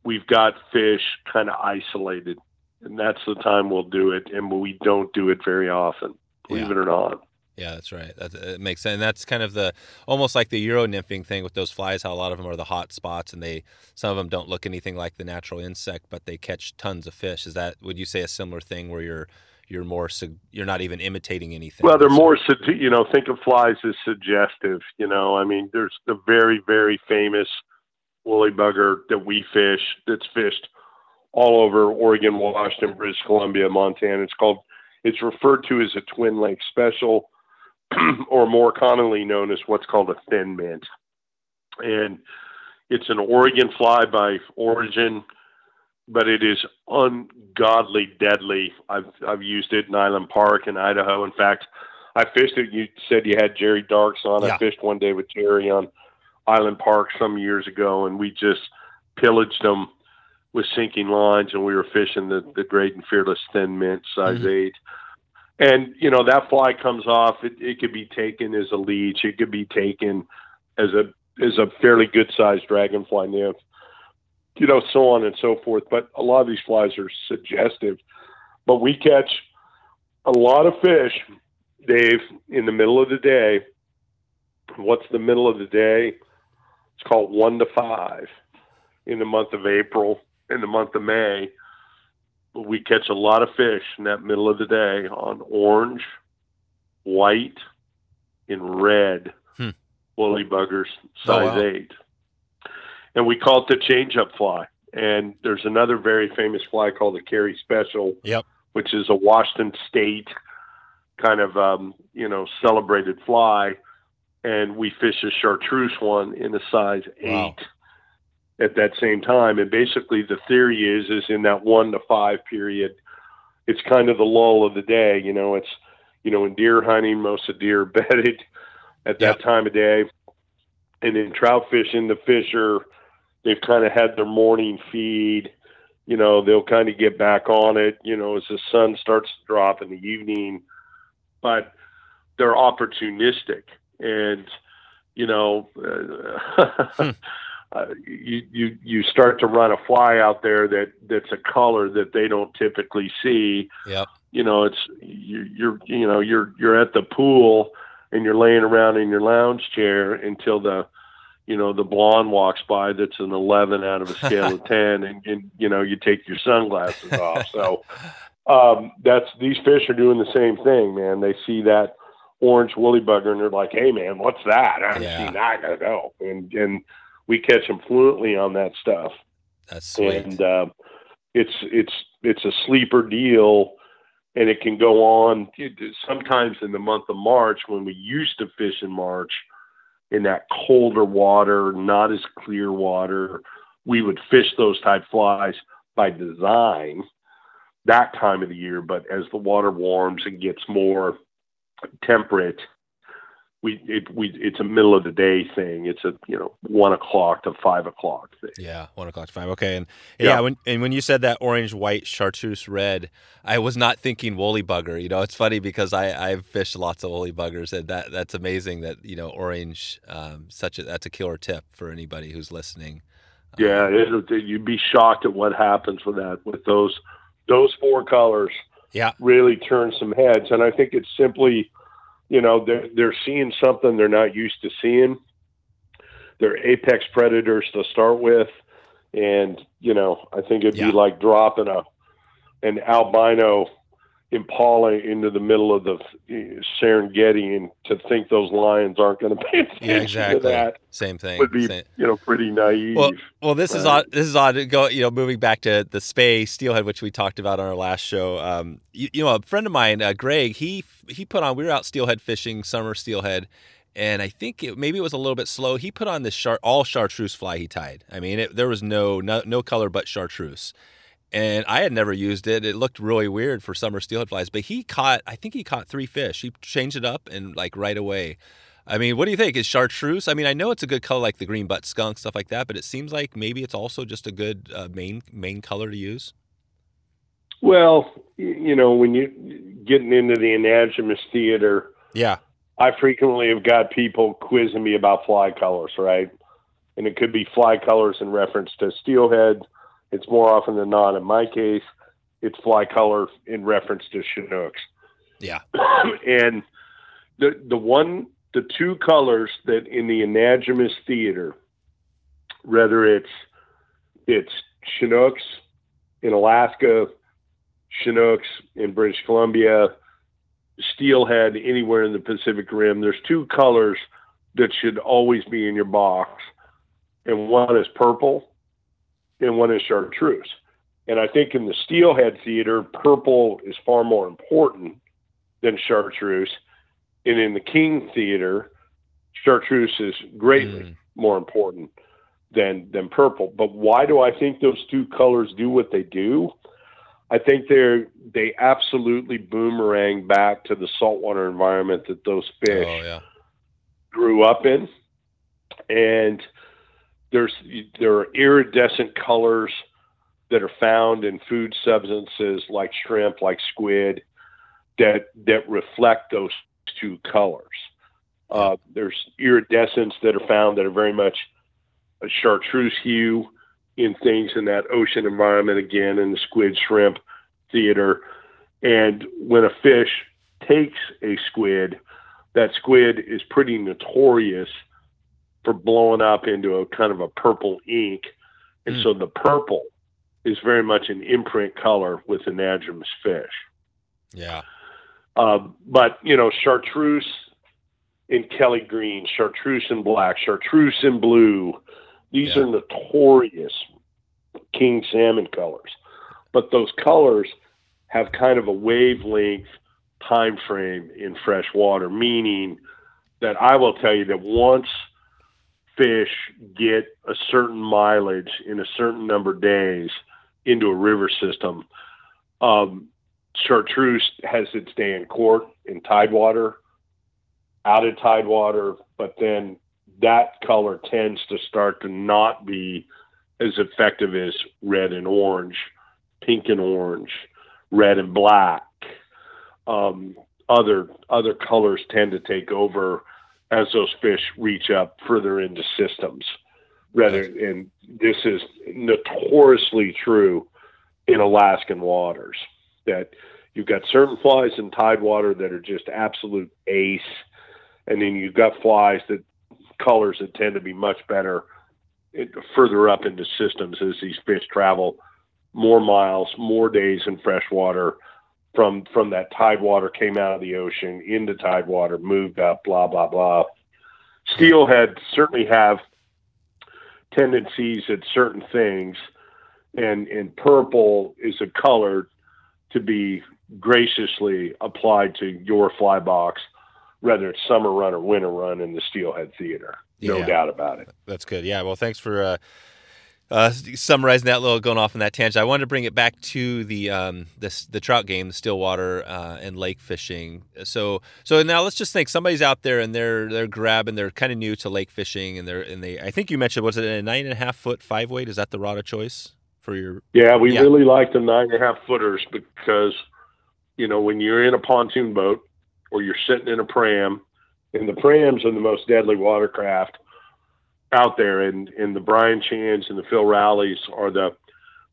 we've got fish kind of isolated, and that's the time we'll do it. And we don't do it very often, believe yeah. it or not. Yeah, that's right. That, that makes sense. And that's kind of the, almost like the Euro nymphing thing with those flies, how a lot of them are the hot spots, and they, some of them don't look anything like the natural insect, but they catch tons of fish. Is that, would you say a similar thing where you're, you're more, you're not even imitating anything? Well, they're more, you know, think of flies as suggestive, you know, I mean, there's the very, very famous woolly bugger that we fish, that's fished all over Oregon, Washington, British Columbia, Montana. It's called, it's referred to as a Twin Lake Special, or more commonly known as what's called a Thin Mint. And it's an Oregon fly by origin, but it is ungodly deadly. I've, I've used it in Island Park in Idaho. In fact, I fished it. You said you had Jerry Darks on. Yeah. I fished one day with Jerry on Island Park some years ago, and we just pillaged them with sinking lines, and we were fishing the, the great and fearless Thin Mint, size mm-hmm. eight. And, you know, that fly comes off. It, it could be taken as a leech. It could be taken as a as a fairly good-sized dragonfly nymph, you know, so on and so forth. But a lot of these flies are suggestive. But we catch a lot of fish, Dave, in the middle of the day. What's the middle of the day? It's called one to five in the month of April, in the month of May. We catch a lot of fish in that middle of the day on orange, white, and red hmm. woolly buggers, size oh, wow. eight. And we call it the change-up fly. And there's another very famous fly called the Carey Special, yep. which is a Washington State kind of, um, you know, celebrated fly. And we fish a chartreuse one in a size eight wow. at that same time. And basically the theory is, is in that one to five period, it's kind of the lull of the day. You know, it's, you know, in deer hunting, most of deer are bedded at that yep. time of day. And in trout fishing, the fish are, they've kind of had their morning feed, you know, they'll kind of get back on it, you know, as the sun starts to drop in the evening, but they're opportunistic. And, you know, uh, hmm. uh, you, you, you start to run a fly out there that that's a color that they don't typically see. Yep. You know, it's, you, you're, you know, you're, you're at the pool and you're laying around in your lounge chair until the, you know, the blonde walks by. That's an eleven out of a scale of ten. And, and, you know, you take your sunglasses off. So um, that's, these fish are doing the same thing, man. They see that orange woolly bugger and they're like, hey man, what's that? I haven't yeah. seen that. I gotta go. And and we catch them fluently on that stuff. That's sweet. And uh, it's it's it's a sleeper deal and it can go on sometimes in the month of March when we used to fish in March in that colder water, not as clear water. We would fish those type flies by design that time of the year. But as the water warms and gets more temperate, we, it, we, it's a middle of the day thing. It's a, you know, one o'clock to five o'clock thing. Yeah. One o'clock to five. Okay. And yeah, yeah when, and when you said that orange, white, chartreuse, red, I was not thinking woolly bugger. You know, it's funny because I, I've fished lots of woolly buggers, and that that's amazing that, you know, orange, um, such a, that's a killer tip for anybody who's listening. Um, yeah. It, you'd be shocked at what happens with that, with those, those four colors. Yeah. Really turn some heads. And I think it's simply, you know, they're, they're seeing something they're not used to seeing. They're apex predators to start with. And, you know, I think it'd yeah. be like dropping a an albino impala into the middle of the Serengeti, and to think those lions aren't going to pay attention yeah, exactly. to that. Same thing. Would be, Same. you know, pretty naive. Well, well this right? is odd. This is odd. Go, you know, moving back to the spey steelhead, which we talked about on our last show. Um, you, you know, a friend of mine, uh, Greg, he he put on. We were out steelhead fishing, summer steelhead, and I think it, maybe it was a little bit slow. He put on this char, all chartreuse fly he tied. I mean, it, there was no, no no color but chartreuse. And I had never used it. It looked really weird for summer steelhead flies. But he caught, I think he caught three fish. He changed it up and like right away. I mean, what do you think? Is chartreuse? I mean, I know it's a good color like the green butt skunk, stuff like that. But it seems like maybe it's also just a good uh, main main color to use. Well, you know, when you're getting into the anatomist theater, yeah, I frequently have got people quizzing me about fly colors, right? And it could be fly colors in reference to steelhead. It's more often than not, in my case, it's fly color in reference to Chinooks. Yeah. And the the one, the two colors that in the anatomist theater, whether it's, it's Chinooks in Alaska, Chinooks in British Columbia, steelhead anywhere in the Pacific Rim, there's two colors that should always be in your box. And one is purple, and one is chartreuse. And I think in the steelhead theater, purple is far more important than chartreuse. And in the king theater, chartreuse is greatly mm. more important than, than purple. But why do I think those two colors do what they do? I think they're, they absolutely boomerang back to the saltwater environment that those fish oh, yeah. grew up in. And There's, there are iridescent colors that are found in food substances like shrimp, like squid, that that reflect those two colors. Uh, there's iridescents that are found that are very much a chartreuse hue in things in that ocean environment, again, in the squid shrimp theater. And when a fish takes a squid, that squid is pretty notorious for blowing up into a kind of a purple ink. And mm. so the purple is very much an imprint color with anadromous fish. Yeah. Uh, but, you know, chartreuse in Kelly green, chartreuse in black, chartreuse in blue, these yeah. are notorious king salmon colors. But those colors have kind of a wavelength time frame in fresh water, meaning that I will tell you that once fish get a certain mileage in a certain number of days into a river system, um, chartreuse has its day in court in tidewater, out of tidewater, but then that color tends to start to not be as effective as red and orange, pink and orange, red and black. Um, other other colors tend to take over as those fish reach up further into systems, rather, and this is notoriously true in Alaskan waters, that you've got certain flies in tidewater that are just absolute ace, and then you've got flies that colors that tend to be much better further up into systems as these fish travel more miles, more days in freshwater. From from that tidewater, came out of the ocean into tidewater, moved up, blah blah blah. Steelhead certainly have tendencies at certain things, and and purple is a color to be graciously applied to your fly box, whether it's summer run or winter run in the Steelhead Theater. No yeah. doubt about it. That's good. Yeah. Well, thanks for uh, uh, summarizing that little, going off on that tangent. I wanted to bring it back to the um, this, the trout game, the Stillwater uh, and lake fishing. So so now let's just think somebody's out there and they're they're grabbing. They're kind of new to lake fishing, and they're and they. I think you mentioned, was it a nine and a half foot five weight? Is that the rod of choice for your? Yeah, we yeah. really like the nine and a half footers because, you know, when you're in a pontoon boat or you're sitting in a pram. And the prams are the most deadly watercraft out there. And, and the Brian Chans and the Phil Rowleys are the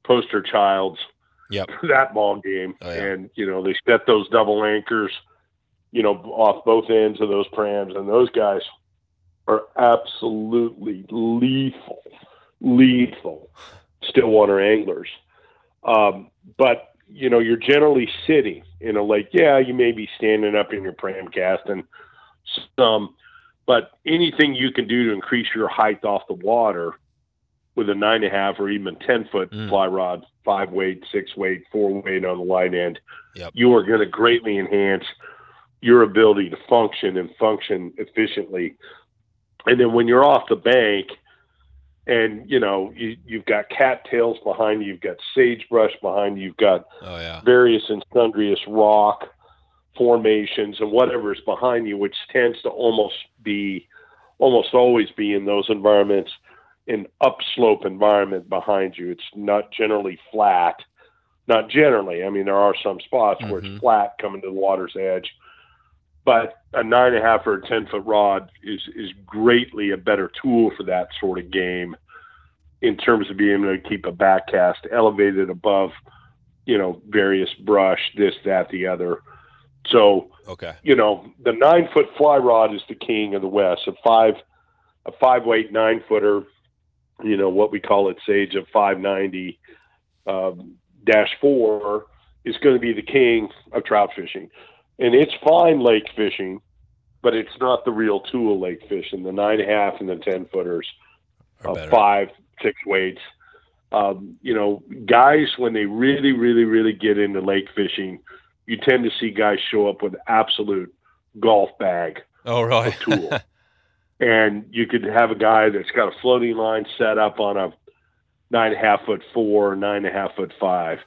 poster childs yep. for that ball game. Oh, yeah. And, you know, they set those double anchors, you know, off both ends of those prams. And those guys are absolutely lethal, lethal Stillwater anglers. Um, but, you know, you're generally sitting in a lake. Yeah, you may be standing up in your pram casting some, but anything you can do to increase your height off the water with a nine and a half or even ten foot mm. fly rod, five weight, six weight, four weight on the line end, yep. you are going to greatly enhance your ability to function and function efficiently. And then when you're off the bank and, you know, you, you've got cattails behind you, you've got sagebrush behind you, you've got oh, yeah. various and sundry rock formations and whatever is behind you, which tends to almost be, almost always be in those environments, an upslope environment behind you. It's not generally flat, not generally. I mean, there are some spots mm-hmm. where it's flat coming to the water's edge, but a nine and a half or a ten foot rod is, is greatly a better tool for that sort of game in terms of being able to keep a back cast elevated above, you know, various brush, this, that, the other. So, okay. you know, the nine foot fly rod is the king of the West. A five, a five weight nine footer, you know, what we call at Sage of five ninety um, dash four is going to be the king of trout fishing. And it's fine lake fishing, but it's not the real tool lake fishing. The nine and a half and the ten footers, uh, five, six weights. Um, you know, guys, when they really, really, really get into lake fishing, you tend to see guys show up with absolute golf bag oh, right. of tool. And you could have a guy that's got a floating line set up on a nine and a half foot four, nine and a half foot five.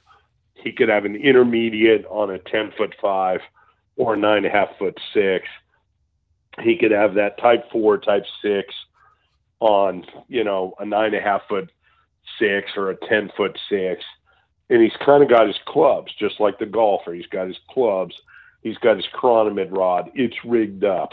He could have an intermediate on a ten foot five or a nine and a half foot six. He could have that type four, type six on, you know, a nine and a half foot six or a ten foot six. And he's kind of got his clubs, just like the golfer. He's got his clubs. He's got his chronomid rod. It's rigged up.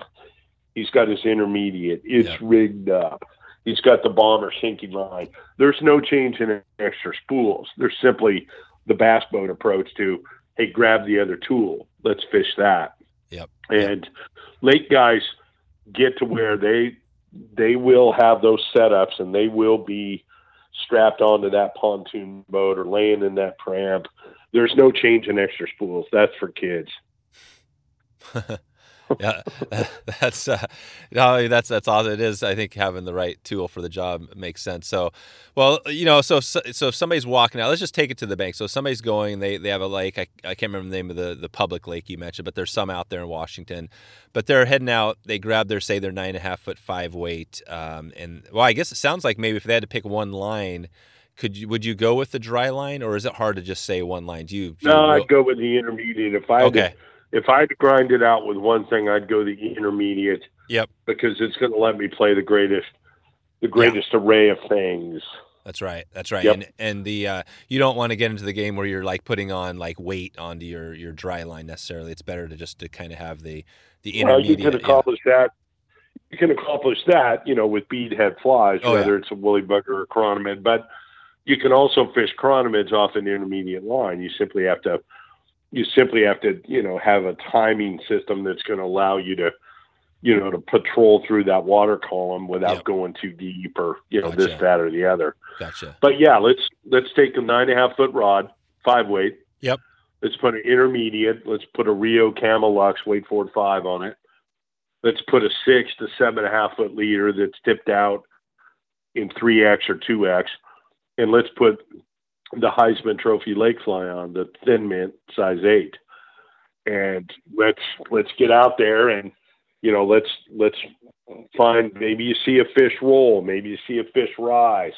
He's got his intermediate. It's yeah. rigged up. He's got the bomber sinking line. There's no change in extra spools. There's simply the bass boat approach to, hey, grab the other tool. Let's fish that. Yep. And yep. lake guys get to where they they will have those setups and they will be strapped onto that pontoon boat or laying in that pram. There's no change in extra spools. That's for kids. yeah, that's uh, no, that's that's all it is. I think having the right tool for the job makes sense. So, well, you know, so so if somebody's walking out, let's just take it to the bank. So if somebody's going, they they have a lake. I, I can't remember the name of the the public lake you mentioned, but there's some out there in Washington. But they're heading out. They grab their say their nine and a half foot five weight. Um, and well, I guess it sounds like maybe if they had to pick one line, could you would you go with the dry line, or is it hard to just say one line? Do you? Do no, you... I'd go with the intermediate if I okay. Did. If I had to grind it out with one thing, I'd go the intermediate. Yep. Because it's going to let me play the greatest, the greatest yeah. array of things. That's right. That's right. Yep. And and the uh, you don't want to get into the game where you're like putting on like weight onto your, your dry line necessarily. It's better to just to kind of have the the intermediate. Well, you can accomplish yeah. that. You can accomplish that, you know, with beadhead flies, oh, whether yeah. it's a woolly bugger or a chronomid. But you can also fish chronomids off an intermediate line. You simply have to. You simply have to, you know, have a timing system that's going to allow you to, you know, to patrol through that water column without yep. going too deep or, you know, gotcha. This, that, or the other. Gotcha. But yeah, let's, let's take a nine and a half foot rod, five weight. Yep. Let's put an intermediate. Let's put a Rio Camelux weight four to five on it. Let's put a six to seven and a half foot leader that's tipped out in three X or two X. And let's put the Heisman Trophy lake fly on, the Thin Mint size eight. And let's, let's get out there and, you know, let's, let's find, maybe you see a fish roll, maybe you see a fish rise,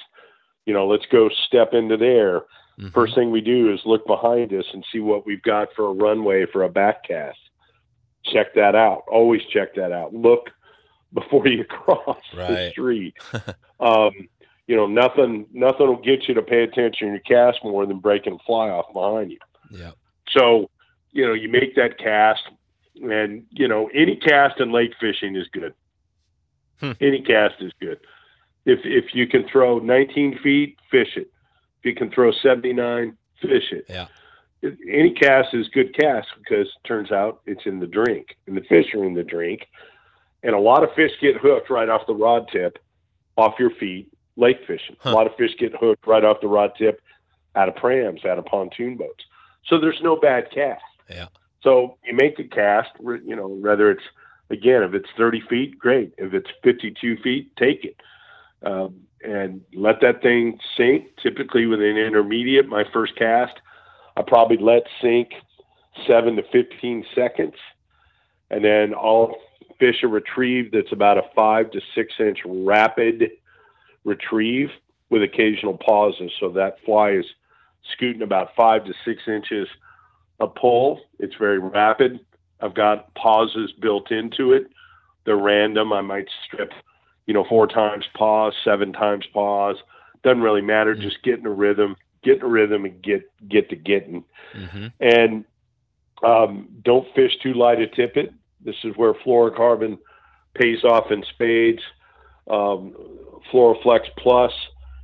you know, let's go step into there. Mm-hmm. First thing we do is look behind us and see what we've got for a runway, for a back cast. Check that out. Always check that out. Look before you cross right. the street. um, you know, nothing, nothing will get you to pay attention to your cast more than breaking a fly off behind you. Yeah. So, you know, you make that cast, and, you know, any cast in lake fishing is good. Hmm. Any cast is good. If, if you can throw nineteen feet, fish it. If you can throw seventy-nine, fish it. Yeah. Any cast is good cast because it turns out it's in the drink, and the fish are in the drink. And a lot of fish get hooked right off the rod tip, off your feet, lake fishing. Huh. A lot of fish get hooked right off the rod tip out of prams, out of pontoon boats. So there's no bad cast. Yeah. So you make the cast, you know, whether it's, again, if it's thirty feet, great. If it's fifty-two feet, take it. Um, and let that thing sink. Typically with an intermediate, my first cast, I probably let sink seven to fifteen seconds, and then I'll fish a retrieve that's about a five to six inch rapid retrieve with occasional pauses. So that fly is scooting about five to six inches a pull. It's very rapid. I've got pauses built into it. They're random. I might strip, you know, four times pause, seven times pause. Doesn't really matter. Mm-hmm. Just get in a rhythm. Get in a rhythm and get get to getting. Mm-hmm. And um, don't fish too light a tippet. This is where fluorocarbon pays off in spades. Um, Fluoroflex Plus,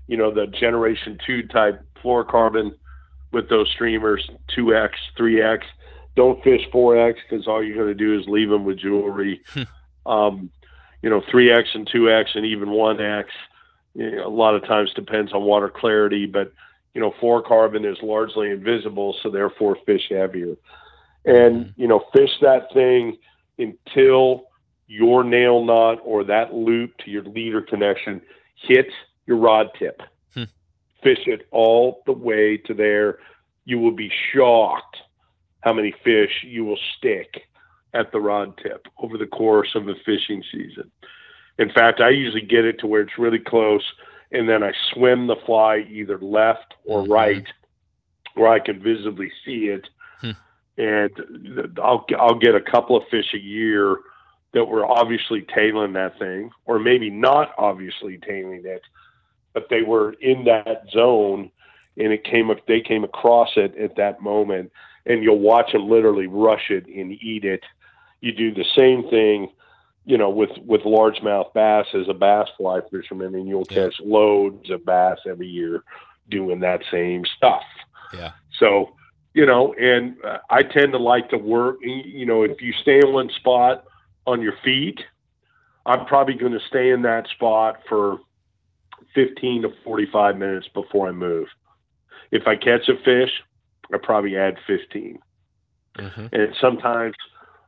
you know, the generation two type fluorocarbon with those streamers, two X, three X. Don't fish four X because all you're going to do is leave them with jewelry. um, you know, three X and two X and even one X, you know, a lot of times depends on water clarity, but you know, fluorocarbon is largely invisible, so therefore fish heavier. And, mm-hmm. you know, fish that thing until your nail knot or that loop to your leader connection hits your rod tip. Hmm. Fish it all the way to there. You will be shocked how many fish you will stick at the rod tip over the course of a fishing season. In fact, I usually get it to where it's really close, and then I swim the fly either left or mm-hmm. right where I can visibly see it. Hmm. And I'll, I'll get a couple of fish a year that were obviously tailing that thing, or maybe not obviously tailing it, but they were in that zone and it came, they came across it at that moment, and you'll watch them literally rush it and eat it. You do the same thing, you know, with, with largemouth bass as a bass fly fisherman, and you'll catch yeah. loads of bass every year doing that same stuff. Yeah. So, you know, and uh, I tend to like to work, you know, if you stay in one spot on your feet, I'm probably going to stay in that spot for fifteen to forty-five minutes before I move. If I catch a fish, I probably add fifteen. Mm-hmm. And sometimes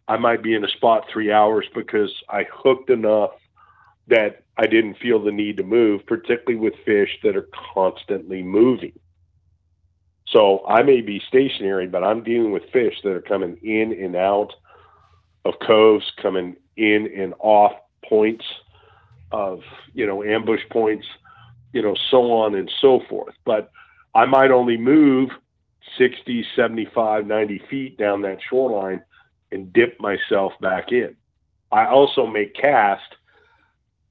I might be in a spot three hours because I hooked enough that I didn't feel the need to move, particularly with fish that are constantly moving. So I may be stationary, but I'm dealing with fish that are coming in and out of coves, coming in and off points of, you know, ambush points, you know, so on and so forth. But I might only move sixty, seventy-five, ninety feet down that shoreline and dip myself back in. I also make cast.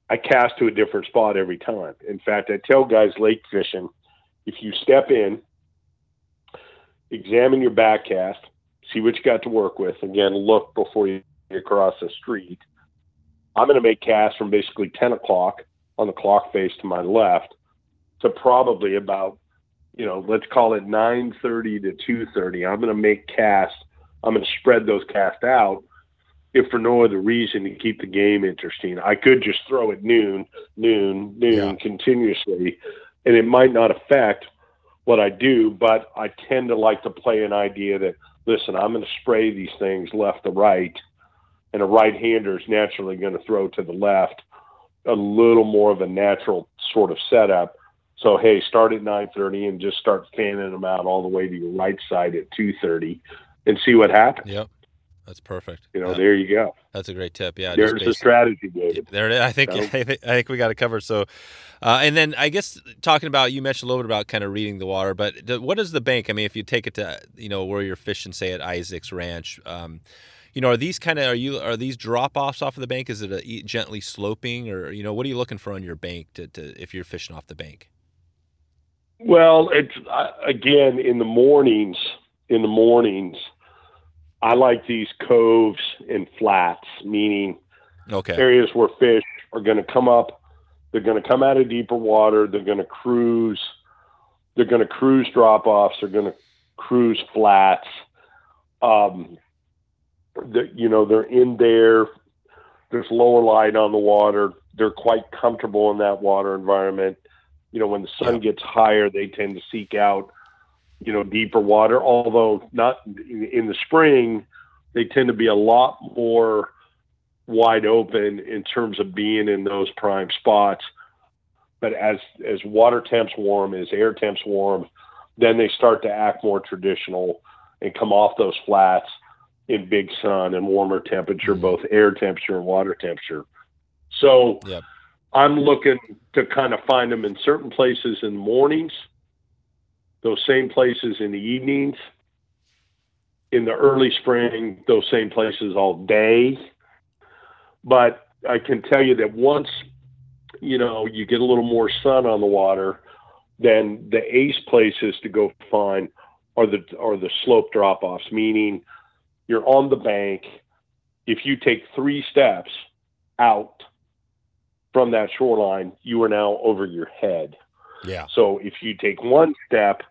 I cast to a different spot every time. In fact, I tell guys lake fishing, if you step in, examine your back cast, see what you got to work with. Again, look before you cross the street. I'm going to make casts from basically ten o'clock on the clock face to my left to probably about, you know, let's call it nine thirty to two thirty. I'm going to make casts. I'm going to spread those casts out, if for no other reason, to keep the game interesting. I could just throw at noon, noon, noon yeah. continuously, and it might not affect what I do, but I tend to like to play an idea that, listen, I'm going to spray these things left to right, and a right-hander is naturally going to throw to the left, a little more of a natural sort of setup. So, hey, start at nine thirty and just start fanning them out all the way to your right side at two thirty and see what happens. Yep. That's perfect. You know, yeah. There you go. That's a great tip. Yeah, there's the strategy, David. There it is. I think, you know? I think I think we got it covered. So, uh, and then I guess talking about, you mentioned a little bit about kind of reading the water, but the, what is the bank? I mean, if you take it to, you know, where you're fishing, say at Isaak's Ranch, um, you know, are these kind of are you are these drop offs off of the bank? Is it a gently sloping, or you know, what are you looking for on your bank to, to if you're fishing off the bank? Well, it's uh, again in the mornings. In the mornings. I like these coves and flats, meaning okay. areas where fish are going to come up. They're going to come out of deeper water. They're going to cruise. They're going to cruise drop-offs. They're going to cruise flats. Um, the, you know, they're in there. There's lower light on the water. They're quite comfortable in that water environment. You know, when the sun gets higher, they tend to seek out you know, deeper water, although not in the spring, they tend to be a lot more wide open in terms of being in those prime spots. But as, as water temps warm, as air temps warm, then they start to act more traditional and come off those flats in big sun and warmer temperature, both air temperature and water temperature. So yep. I'm looking to kind of find them in certain places in the mornings, those same places in the evenings, in the early spring, those same places all day. But I can tell you that once, you know, you get a little more sun on the water, then the ace places to go find are the, are the slope drop-offs, meaning you're on the bank. If you take three steps out from that shoreline, you are now over your head. Yeah. So if you take one step,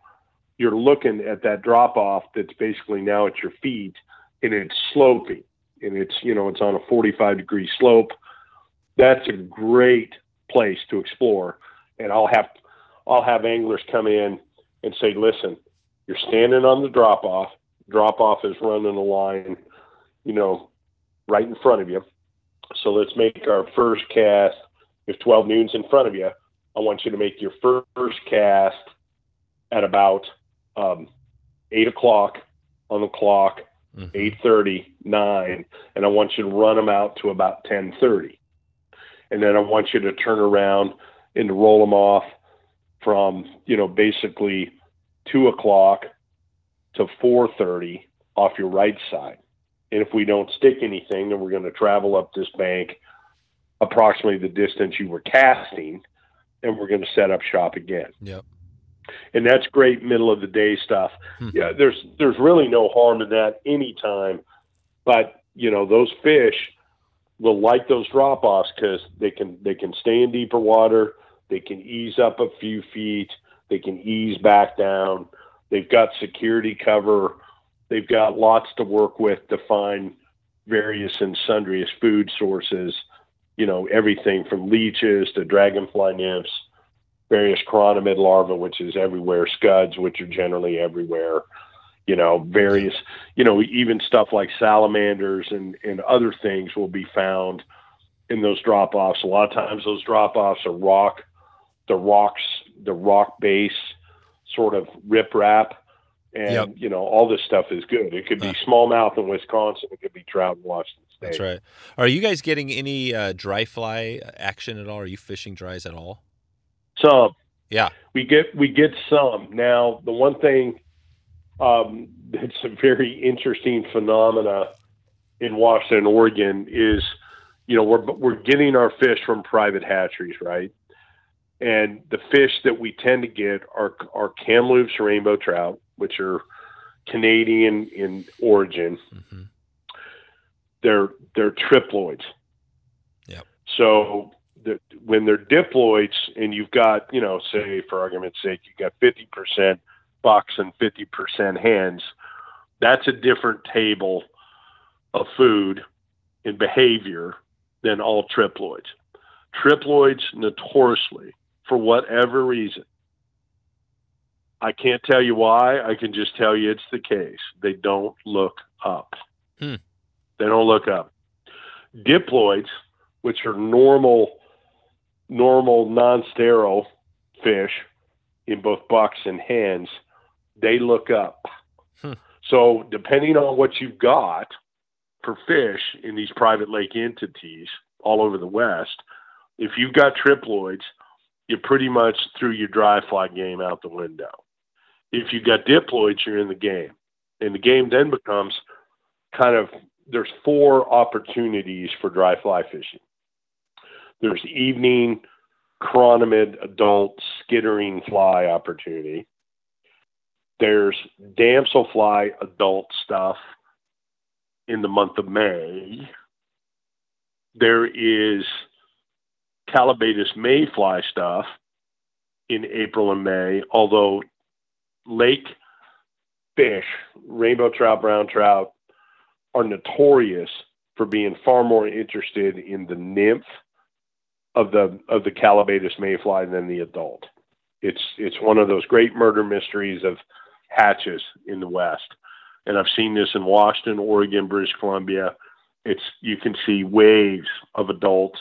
you're looking at that drop-off that's basically now at your feet, and it's sloping, and it's, you know, it's on a forty-five degree slope. That's a great place to explore. And I'll have, I'll have anglers come in and say, listen, you're standing on the drop-off. Drop-off is running a line, you know, right in front of you. So let's make our first cast. There's twelve noons in front of you. I want you to make your first cast at about um, eight o'clock on the clock, mm-hmm. eight thirty, nine, and I want you to run them out to about ten thirty, and then I want you to turn around and to roll them off from you know basically two o'clock to four thirty off your right side, and if we don't stick anything, then we're going to travel up this bank approximately the distance you were casting. And we're going to set up shop again. Yep. And that's great middle of the day stuff. Hmm. Yeah, there's there's really no harm in that anytime. But, you know, those fish will like those drop-offs because they can they can stay in deeper water. They can ease up a few feet. They can ease back down. They've got security cover. They've got lots to work with to find various and sundry food sources. You know, everything from leeches to dragonfly nymphs, various chironomid larvae, which is everywhere, scuds, which are generally everywhere, you know, various, you know, even stuff like salamanders and, and other things will be found in those drop-offs. A lot of times those drop-offs are rock, the rocks, the rock base sort of riprap. And, yep. you know, all this stuff is good. It could be smallmouth in Wisconsin. It could be trout in Washington State. That's right. Are you guys getting any uh, dry fly action at all? Are you fishing dries at all? Some. Yeah. We get we get some. Now, the one thing um, that's a very interesting phenomena in Washington, Oregon is, you know, we're we're getting our fish from private hatcheries, right? And the fish that we tend to get are, are Kamloops rainbow trout, which are Canadian in origin. Mm-hmm. They're they're triploids. Yep. So the, when they're diploids, and you've got, you know, say for argument's sake, you've got fifty percent bucks and fifty percent hens, that's a different table of food and behavior than all triploids. Triploids notoriously, for whatever reason, I can't tell you why. I can just tell you it's the case. They don't look up. Hmm. They don't look up. Diploids, which are normal, normal non-sterile fish, in both bucks and hands, they look up. Hmm. So depending on what you've got for fish in these private lake entities all over the West, if you've got triploids, you pretty much threw your dry fly game out the window. If you've got diploids, you're in the game. And the game then becomes kind of, there's four opportunities for dry fly fishing. There's evening, chronomid, adult, skittering fly opportunity. There's damselfly adult stuff in the month of May. There is Calabatus mayfly stuff in April and May, although lake fish, rainbow trout, brown trout, are notorious for being far more interested in the nymph of the of the Calabatus mayfly than the adult. It's it's one of those great murder mysteries of hatches in the West. And I've seen this in Washington, Oregon, British Columbia. It's you can see waves of adults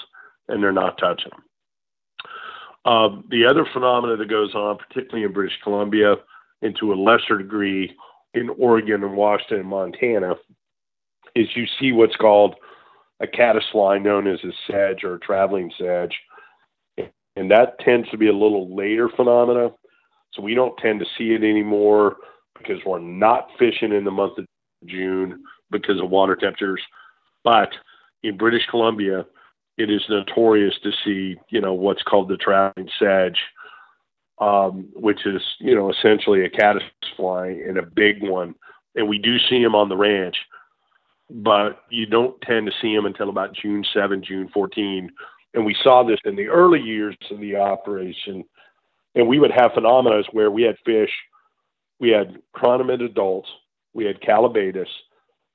and they're not touching them. Um, the other phenomena that goes on, particularly in British Columbia and to a lesser degree in Oregon and Washington and Montana, is you see what's called a caddisfly known as a sedge or a traveling sedge. And that tends to be a little later phenomena. So we don't tend to see it anymore because we're not fishing in the month of June because of water temperatures. But in British Columbia, it is notorious to see, you know, what's called the traveling sedge, um, which is, you know, essentially a caddisfly and a big one. And we do see them on the ranch, but you don't tend to see them until about June seventh, June fourteenth. And we saw this in the early years of the operation. And we would have phenomena where we had fish, we had chronomid adults, we had calabatus,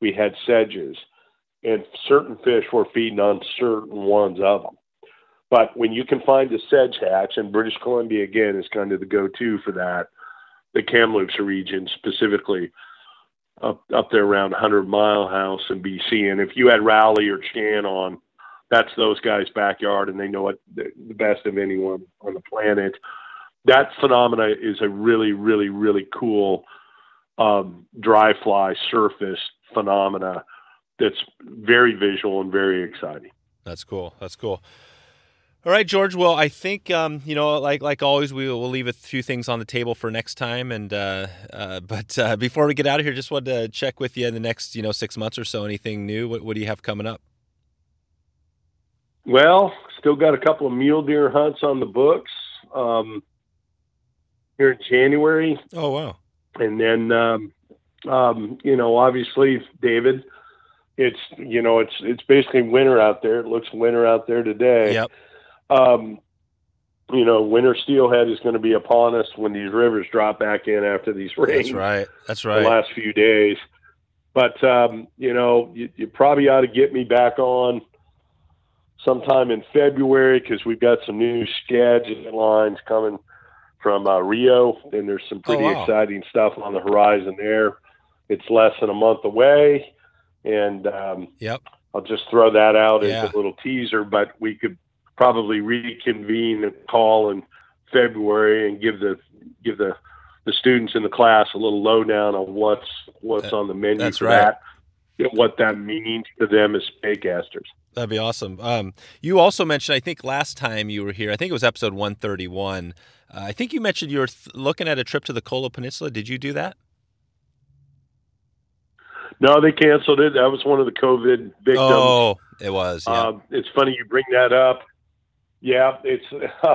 we had sedges, and certain fish were feeding on certain ones of them. But when you can find a sedge hatch, and British Columbia, again, is kind of the go-to for that, the Kamloops region specifically, up up there around one hundred mile house in B C. And if you had Rowley or Chan on, that's those guys' backyard, and they know it the best of anyone on the planet. That phenomena is a really, really, really cool um, dry fly surface phenomena that's very visual and very exciting. That's cool. That's cool. All right, George. Well, I think, um, you know, like like always, we will, we'll leave a few things on the table for next time. And uh, uh, But uh, before we get out of here, just wanted to check with you in the next, you know, six months or so. Anything new? What, what do you have coming up? Well, still got a couple of mule deer hunts on the books um, here in January. Oh, wow. And then, um, um, you know, obviously, David, it's, you know, it's it's basically winter out there. It looks winter out there today. Yep. Um, you know, winter steelhead is going to be upon us when these rivers drop back in after these rains. That's right. That's right. The last few days. But, um, you know, you, you probably ought to get me back on sometime in February because we've got some new schedule lines coming from uh, Rio, and there's some pretty oh, wow. exciting stuff on the horizon there. It's less than a month away, and um, yep. I'll just throw that out yeah. as a little teaser, but we could probably reconvene a call in February and give the give the, the students in the class a little lowdown on what's what's that, on the menu for right. that, and what that means to them as baitcasters. That'd be awesome. Um, you also mentioned, I think last time you were here, I think it was episode one thirty-one. Uh, I think you mentioned you were th- looking at a trip to the Kola Peninsula. Did you do that? No, they canceled it. That was one of the COVID victims. Oh, it was. Yeah. Uh, it's funny you bring that up. Yeah, it's. Uh,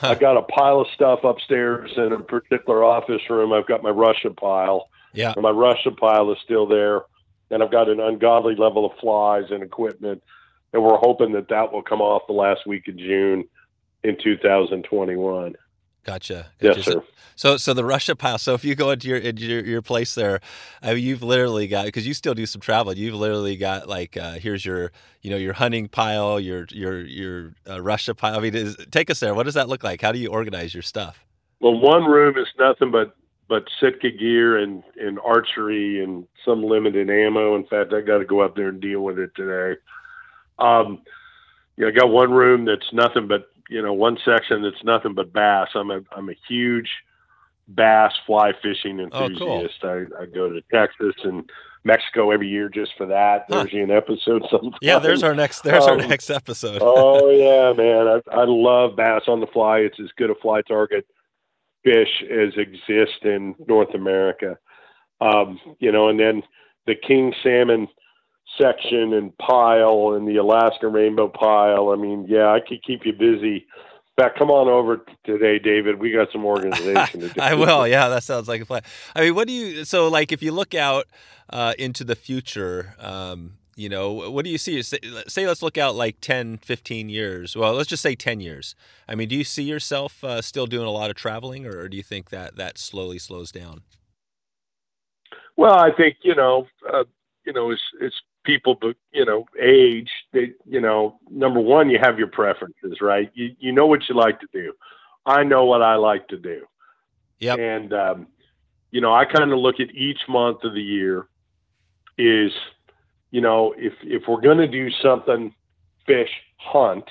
I got a pile of stuff upstairs in a particular office room. I've got my Russia pile. Yeah, and my Russia pile is still there, and I've got an ungodly level of flies and equipment, and we're hoping that that will come off the last week of June in two thousand twenty-one. Gotcha. Yes, Just, sir. So, so the Russia pile. So, if you go into your into your, your place there, I mean, you've literally got because you still do some travel. You've literally got like uh, here's your you know your hunting pile, your your your uh, Russia pile. I mean, is, take us there. What does that look like? How do you organize your stuff? Well, one room is nothing but but Sitka gear and and archery and some limited ammo. In fact, I got to go up there and deal with it today. Um, you know, I got one room that's nothing but. You know, one section that's nothing but bass. I'm a I'm a huge bass fly fishing enthusiast. Oh, cool. I, I go to Texas and Mexico every year just for that. There's huh. an episode sometime. Yeah, there's our next there's um, our next episode. Oh yeah, man. I, I love bass on the fly. It's as good a fly target fish as exists in North America. Um, you know, and then the king salmon section and pile and the Alaska rainbow pile. I mean, yeah, I could keep you busy. Back, come on over today, David. We got some organization to do. I will. Yeah, that sounds like a plan. I mean, what do you, so like if you look out uh, into the future, um, you know, what do you see? Say, say let's look out like ten, fifteen years. Well, let's just say ten years. I mean, do you see yourself uh, still doing a lot of traveling, or, or do you think that that slowly slows down? Well, I think, you know, uh, you know, it's, it's, people, you know, age, they, you know, number one, you have your preferences, right? You you know what you like to do. I know what I like to do. Yep. And, um, you know, I kind of look at each month of the year is, you know, if, if we're going to do something, fish, hunt,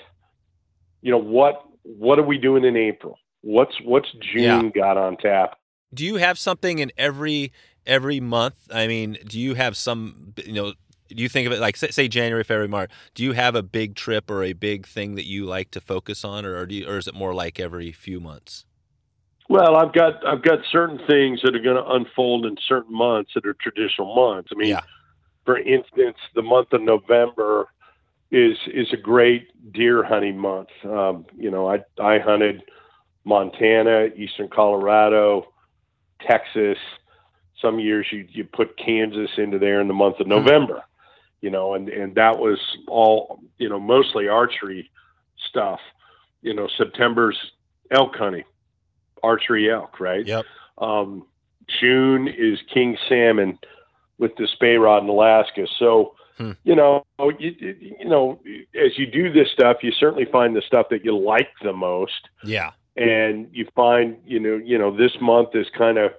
you know, what, what are we doing in April? What's, what's June yeah. got on tap? Do you have something in every, every month? I mean, do you have some, you know, do you think of it like, say, January, February, March? Do you have a big trip or a big thing that you like to focus on, or do you, or is it more like every few months? Well, I've got I've got certain things that are going to unfold in certain months that are traditional months. I mean, yeah. for instance, the month of November is is a great deer hunting month. Um, you know, I I hunted Montana, Eastern Colorado, Texas. Some years you you put Kansas into there in the month of November. Mm-hmm. You know, and, and that was all, you know, mostly archery stuff. You know, September's elk hunting, archery elk, right? Yep. Um, June is king salmon with the spay rod in Alaska. So, hmm. you know, you, you know, as you do this stuff, you certainly find the stuff that you like the most. Yeah. And you find, you know, you know, this month is kind of,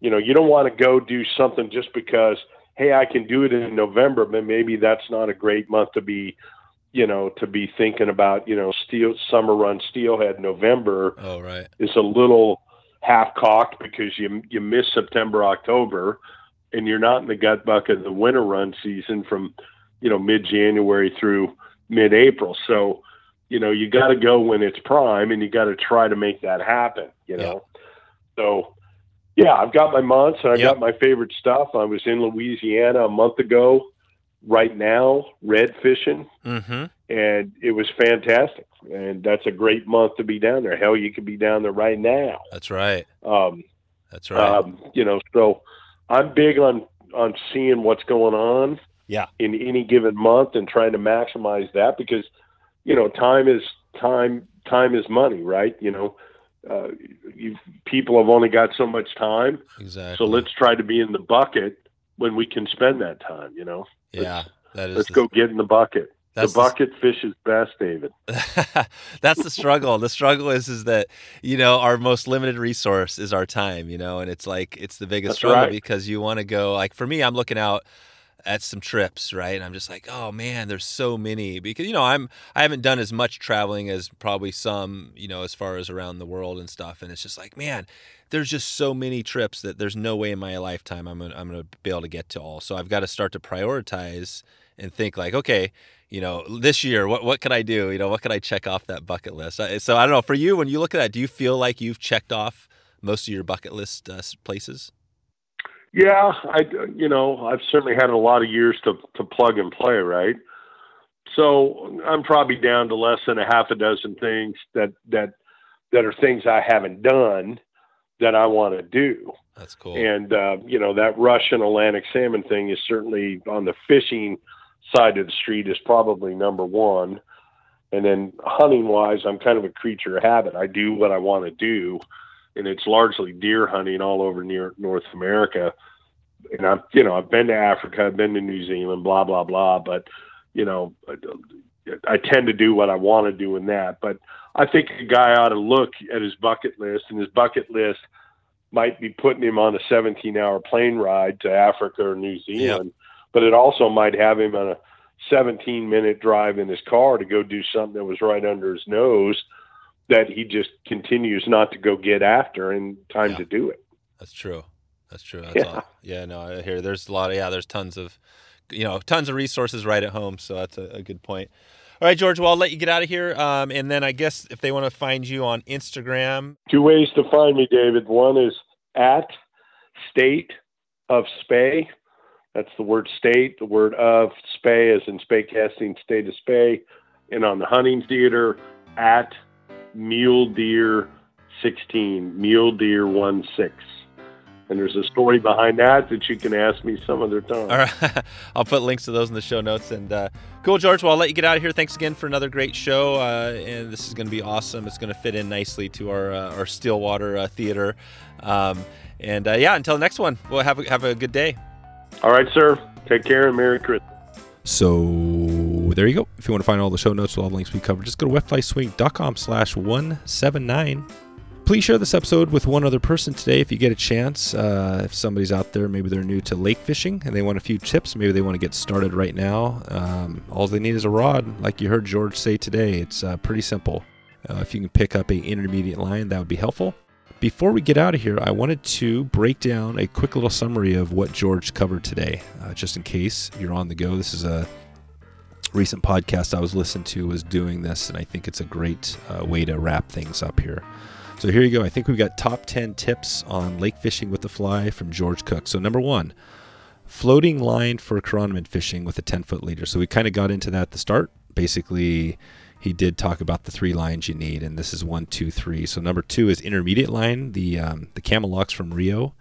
you know, you don't want to go do something just because, hey, I can do it in November, but maybe that's not a great month to be, you know, to be thinking about, you know, steel summer run steelhead. November oh, right. is a little half cocked because you you miss September, October, and you're not in the gut bucket of the winter run season from, you know, mid January through mid April. So, you know, you got to go when it's prime, and you got to try to make that happen. You know, yeah. so. Yeah, I've got my months, and I've yep. got my favorite stuff. I was in Louisiana a month ago, right now, red fishing, mm-hmm. and it was fantastic. And that's a great month to be down there. Hell, you could be down there right now. That's right. Um, that's right. Um, you know, so I'm big on, on seeing what's going on yeah. in any given month and trying to maximize that because, you know, time is time. Time is money, right? You know. Uh, you, people have only got so much time. Exactly. So let's try to be in the bucket when we can spend that time, you know? Let's, yeah. That is let's the, go get in the bucket. The bucket the, fish is best, David. That's the struggle. The struggle is, is that, you know, our most limited resource is our time, you know, and it's like, it's the biggest that's struggle right. because you want to go, like for me, I'm looking out at some trips, right? And I'm just like, oh man, there's so many because, you know, I'm, I haven't done as much traveling as probably some, you know, as far as around the world and stuff. And it's just like, man, there's just so many trips that there's no way in my lifetime I'm gonna, I'm going to be able to get to all. So I've got to start to prioritize and think like, okay, you know, this year, what, what could I do? You know, what could I check off that bucket list? So I don't know, for you, when you look at that, do you feel like you've checked off most of your bucket list uh, places? Yeah, I, you know, I've certainly had a lot of years to, to plug and play, right? So I'm probably down to less than a half a dozen things that, that, that are things I haven't done that I want to do. That's cool. And, uh, you know, that Russian Atlantic salmon thing is certainly on the fishing side of the street is probably number one. And then hunting wise, I'm kind of a creature of habit. I do what I want to do. And it's largely deer hunting all over near North America. And I've, you know, I've been to Africa, I've been to New Zealand, blah, blah, blah. But, you know, I, I tend to do what I want to do in that. But I think a guy ought to look at his bucket list, and his bucket list might be putting him on a seventeen hour plane ride to Africa or New Zealand, yeah. but it also might have him on a seventeen minute drive in his car to go do something that was right under his nose that he just continues not to go get after in time yeah. to do it. That's true. That's true. That's yeah. Awesome. Yeah, no, I hear there's a lot of, yeah, there's tons of, you know, tons of resources right at home. So that's a, a good point. All right, George, well, I'll let you get out of here. Um, and then I guess if they want to find you on Instagram. Two ways to find me, David. One is at State of Spay. That's the word state, the word of spay as in spay casting, State of Spay. And on the hunting theater at Mule Deer sixteen, Mule Deer one six. And there's a story behind that that you can ask me some other time. All right. I'll put links to those in the show notes. And uh, cool, George. Well, I'll let you get out of here. Thanks again for another great show. Uh, and this is going to be awesome. It's going to fit in nicely to our uh, our Stillwater uh, Theater. Um, and, uh, yeah, until the next one, well, have a, have a good day. All right, sir. Take care and Merry Christmas. So there you go. If you want to find all the show notes with all the links we covered, just go to wetflyswing.com slash 179. Please share this episode with one other person today if you get a chance. Uh, if somebody's out there, maybe they're new to lake fishing and they want a few tips. Maybe they want to get started right now. Um, all they need is a rod. Like you heard George say today, it's uh, pretty simple. Uh, if you can pick up an intermediate line, that would be helpful. Before we get out of here, I wanted to break down a quick little summary of what George covered today, uh, just in case you're on the go. This is a recent podcast I was listening to was doing this, and I think it's a great uh, way to wrap things up here. So here you go. I think we've got top ten tips on lake fishing with the fly from George Cook. So number one, floating line for chironomid fishing with a ten-foot leader. So we kind of got into that at the start. Basically, he did talk about the three lines you need, and this is one, two, three. So number two is intermediate line, the um, the Camelux from Rio.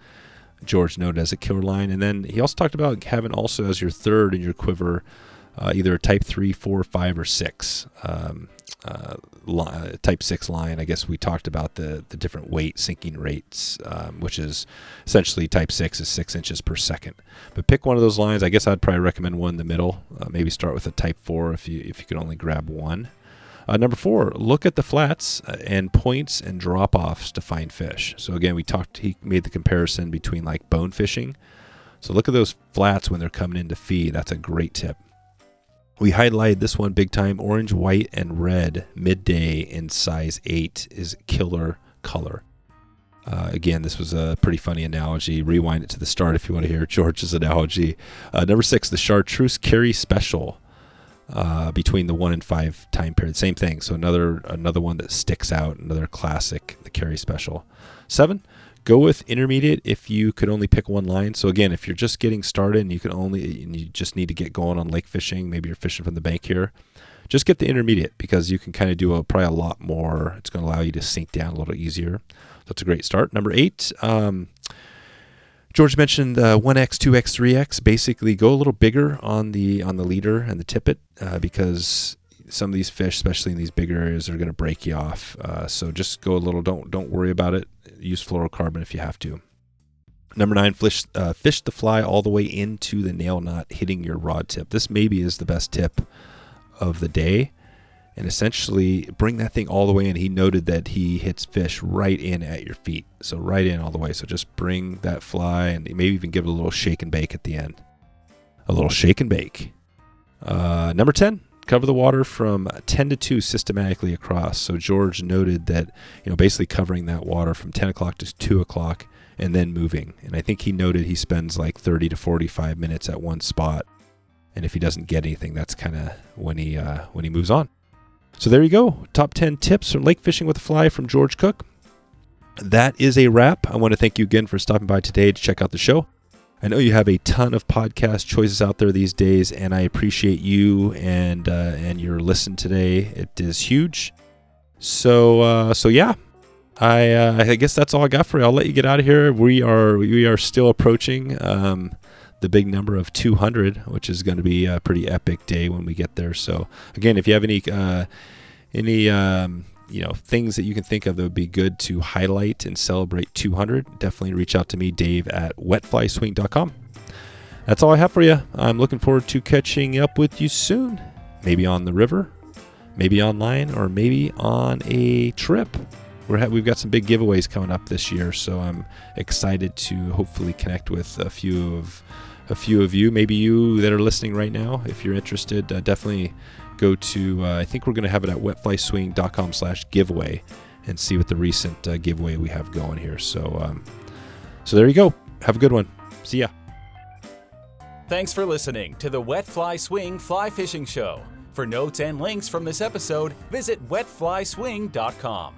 George noted as a killer line. And then he also talked about having also as your third in your quiver uh, either a type three, four, five, or six. Um Uh, line, type six line. I guess we talked about the, the different weight sinking rates, um, which is essentially type six is six inches per second. But pick one of those lines. I guess I'd probably recommend one in the middle. Uh, maybe start with a type four if you if you could only grab one. Uh, number four, look at the flats and points and drop offs to find fish. So again, we talked. He made the comparison between like bone fishing. So look at those flats when they're coming in to feed. That's a great tip. We highlighted this one big time. Orange, white, and red midday in size eight is killer color. Uh, again, this was a pretty funny analogy. Rewind it to the start if you want to hear George's analogy. Uh, number six, the Chartreuse Carey Special uh, between the one and five time period. Same thing. So another another one that sticks out, another classic, the Carey Special. Seven, go with intermediate if you could only pick one line. So again, if you're just getting started and you can only, and you just need to get going on lake fishing, maybe you're fishing from the bank here, just get the intermediate because you can kind of do a, probably a lot more. It's going to allow you to sink down a little easier. That's a great start. Number eight, um, George mentioned uh, one X, two X, three X. Basically, go a little bigger on the on the leader and the tippet uh, because some of these fish, especially in these bigger areas, are going to break you off. Uh, so just go a little, don't don't worry about it. Use fluorocarbon if you have to. Number nine, fish, uh, fish the fly all the way into the nail knot, hitting your rod tip. This maybe is the best tip of the day. And essentially bring that thing all the way in. He noted that he hits fish right in at your feet. So right in all the way. So just bring that fly and maybe even give it a little shake and bake at the end. A little shake and bake. Uh, number ten. Cover the water from ten to two systematically across. So George noted that, you know, basically covering that water from ten o'clock to two o'clock and then moving. And I think he noted he spends like thirty to forty-five minutes at one spot. And if he doesn't get anything, that's kind of when he uh, when he moves on. So there you go. Top ten tips from lake fishing with a fly from George Cook. That is a wrap. I want to thank you again for stopping by today to check out the show. I know you have a ton of podcast choices out there these days, and I appreciate you and uh, and your listen today. It is huge. So uh, so yeah, I uh, I guess that's all I got for you. I'll let you get out of here. We are we are still approaching um, the big number of two hundred, which is going to be a pretty epic day when we get there. So again, if you have any uh, any um, you know, things that you can think of that would be good to highlight and celebrate two hundred, definitely reach out to me, Dave, at wetflyswing dot com. That's all I have for you. I'm looking forward to catching up with you soon, maybe on the river, maybe online, or maybe on a trip. We're ha- we've got some big giveaways coming up this year, so I'm excited to hopefully connect with a few of a few of you, maybe you that are listening right now. If you're interested, uh, definitely go to, uh, I think we're going to have it at wetflyswing dot com slash giveaway and see what the recent uh, giveaway we have going here. So um, So there you go. Have a good one. See ya. Thanks for listening to the Wet Fly Swing Fly Fishing Show. For notes and links from this episode, visit wet fly swing dot com.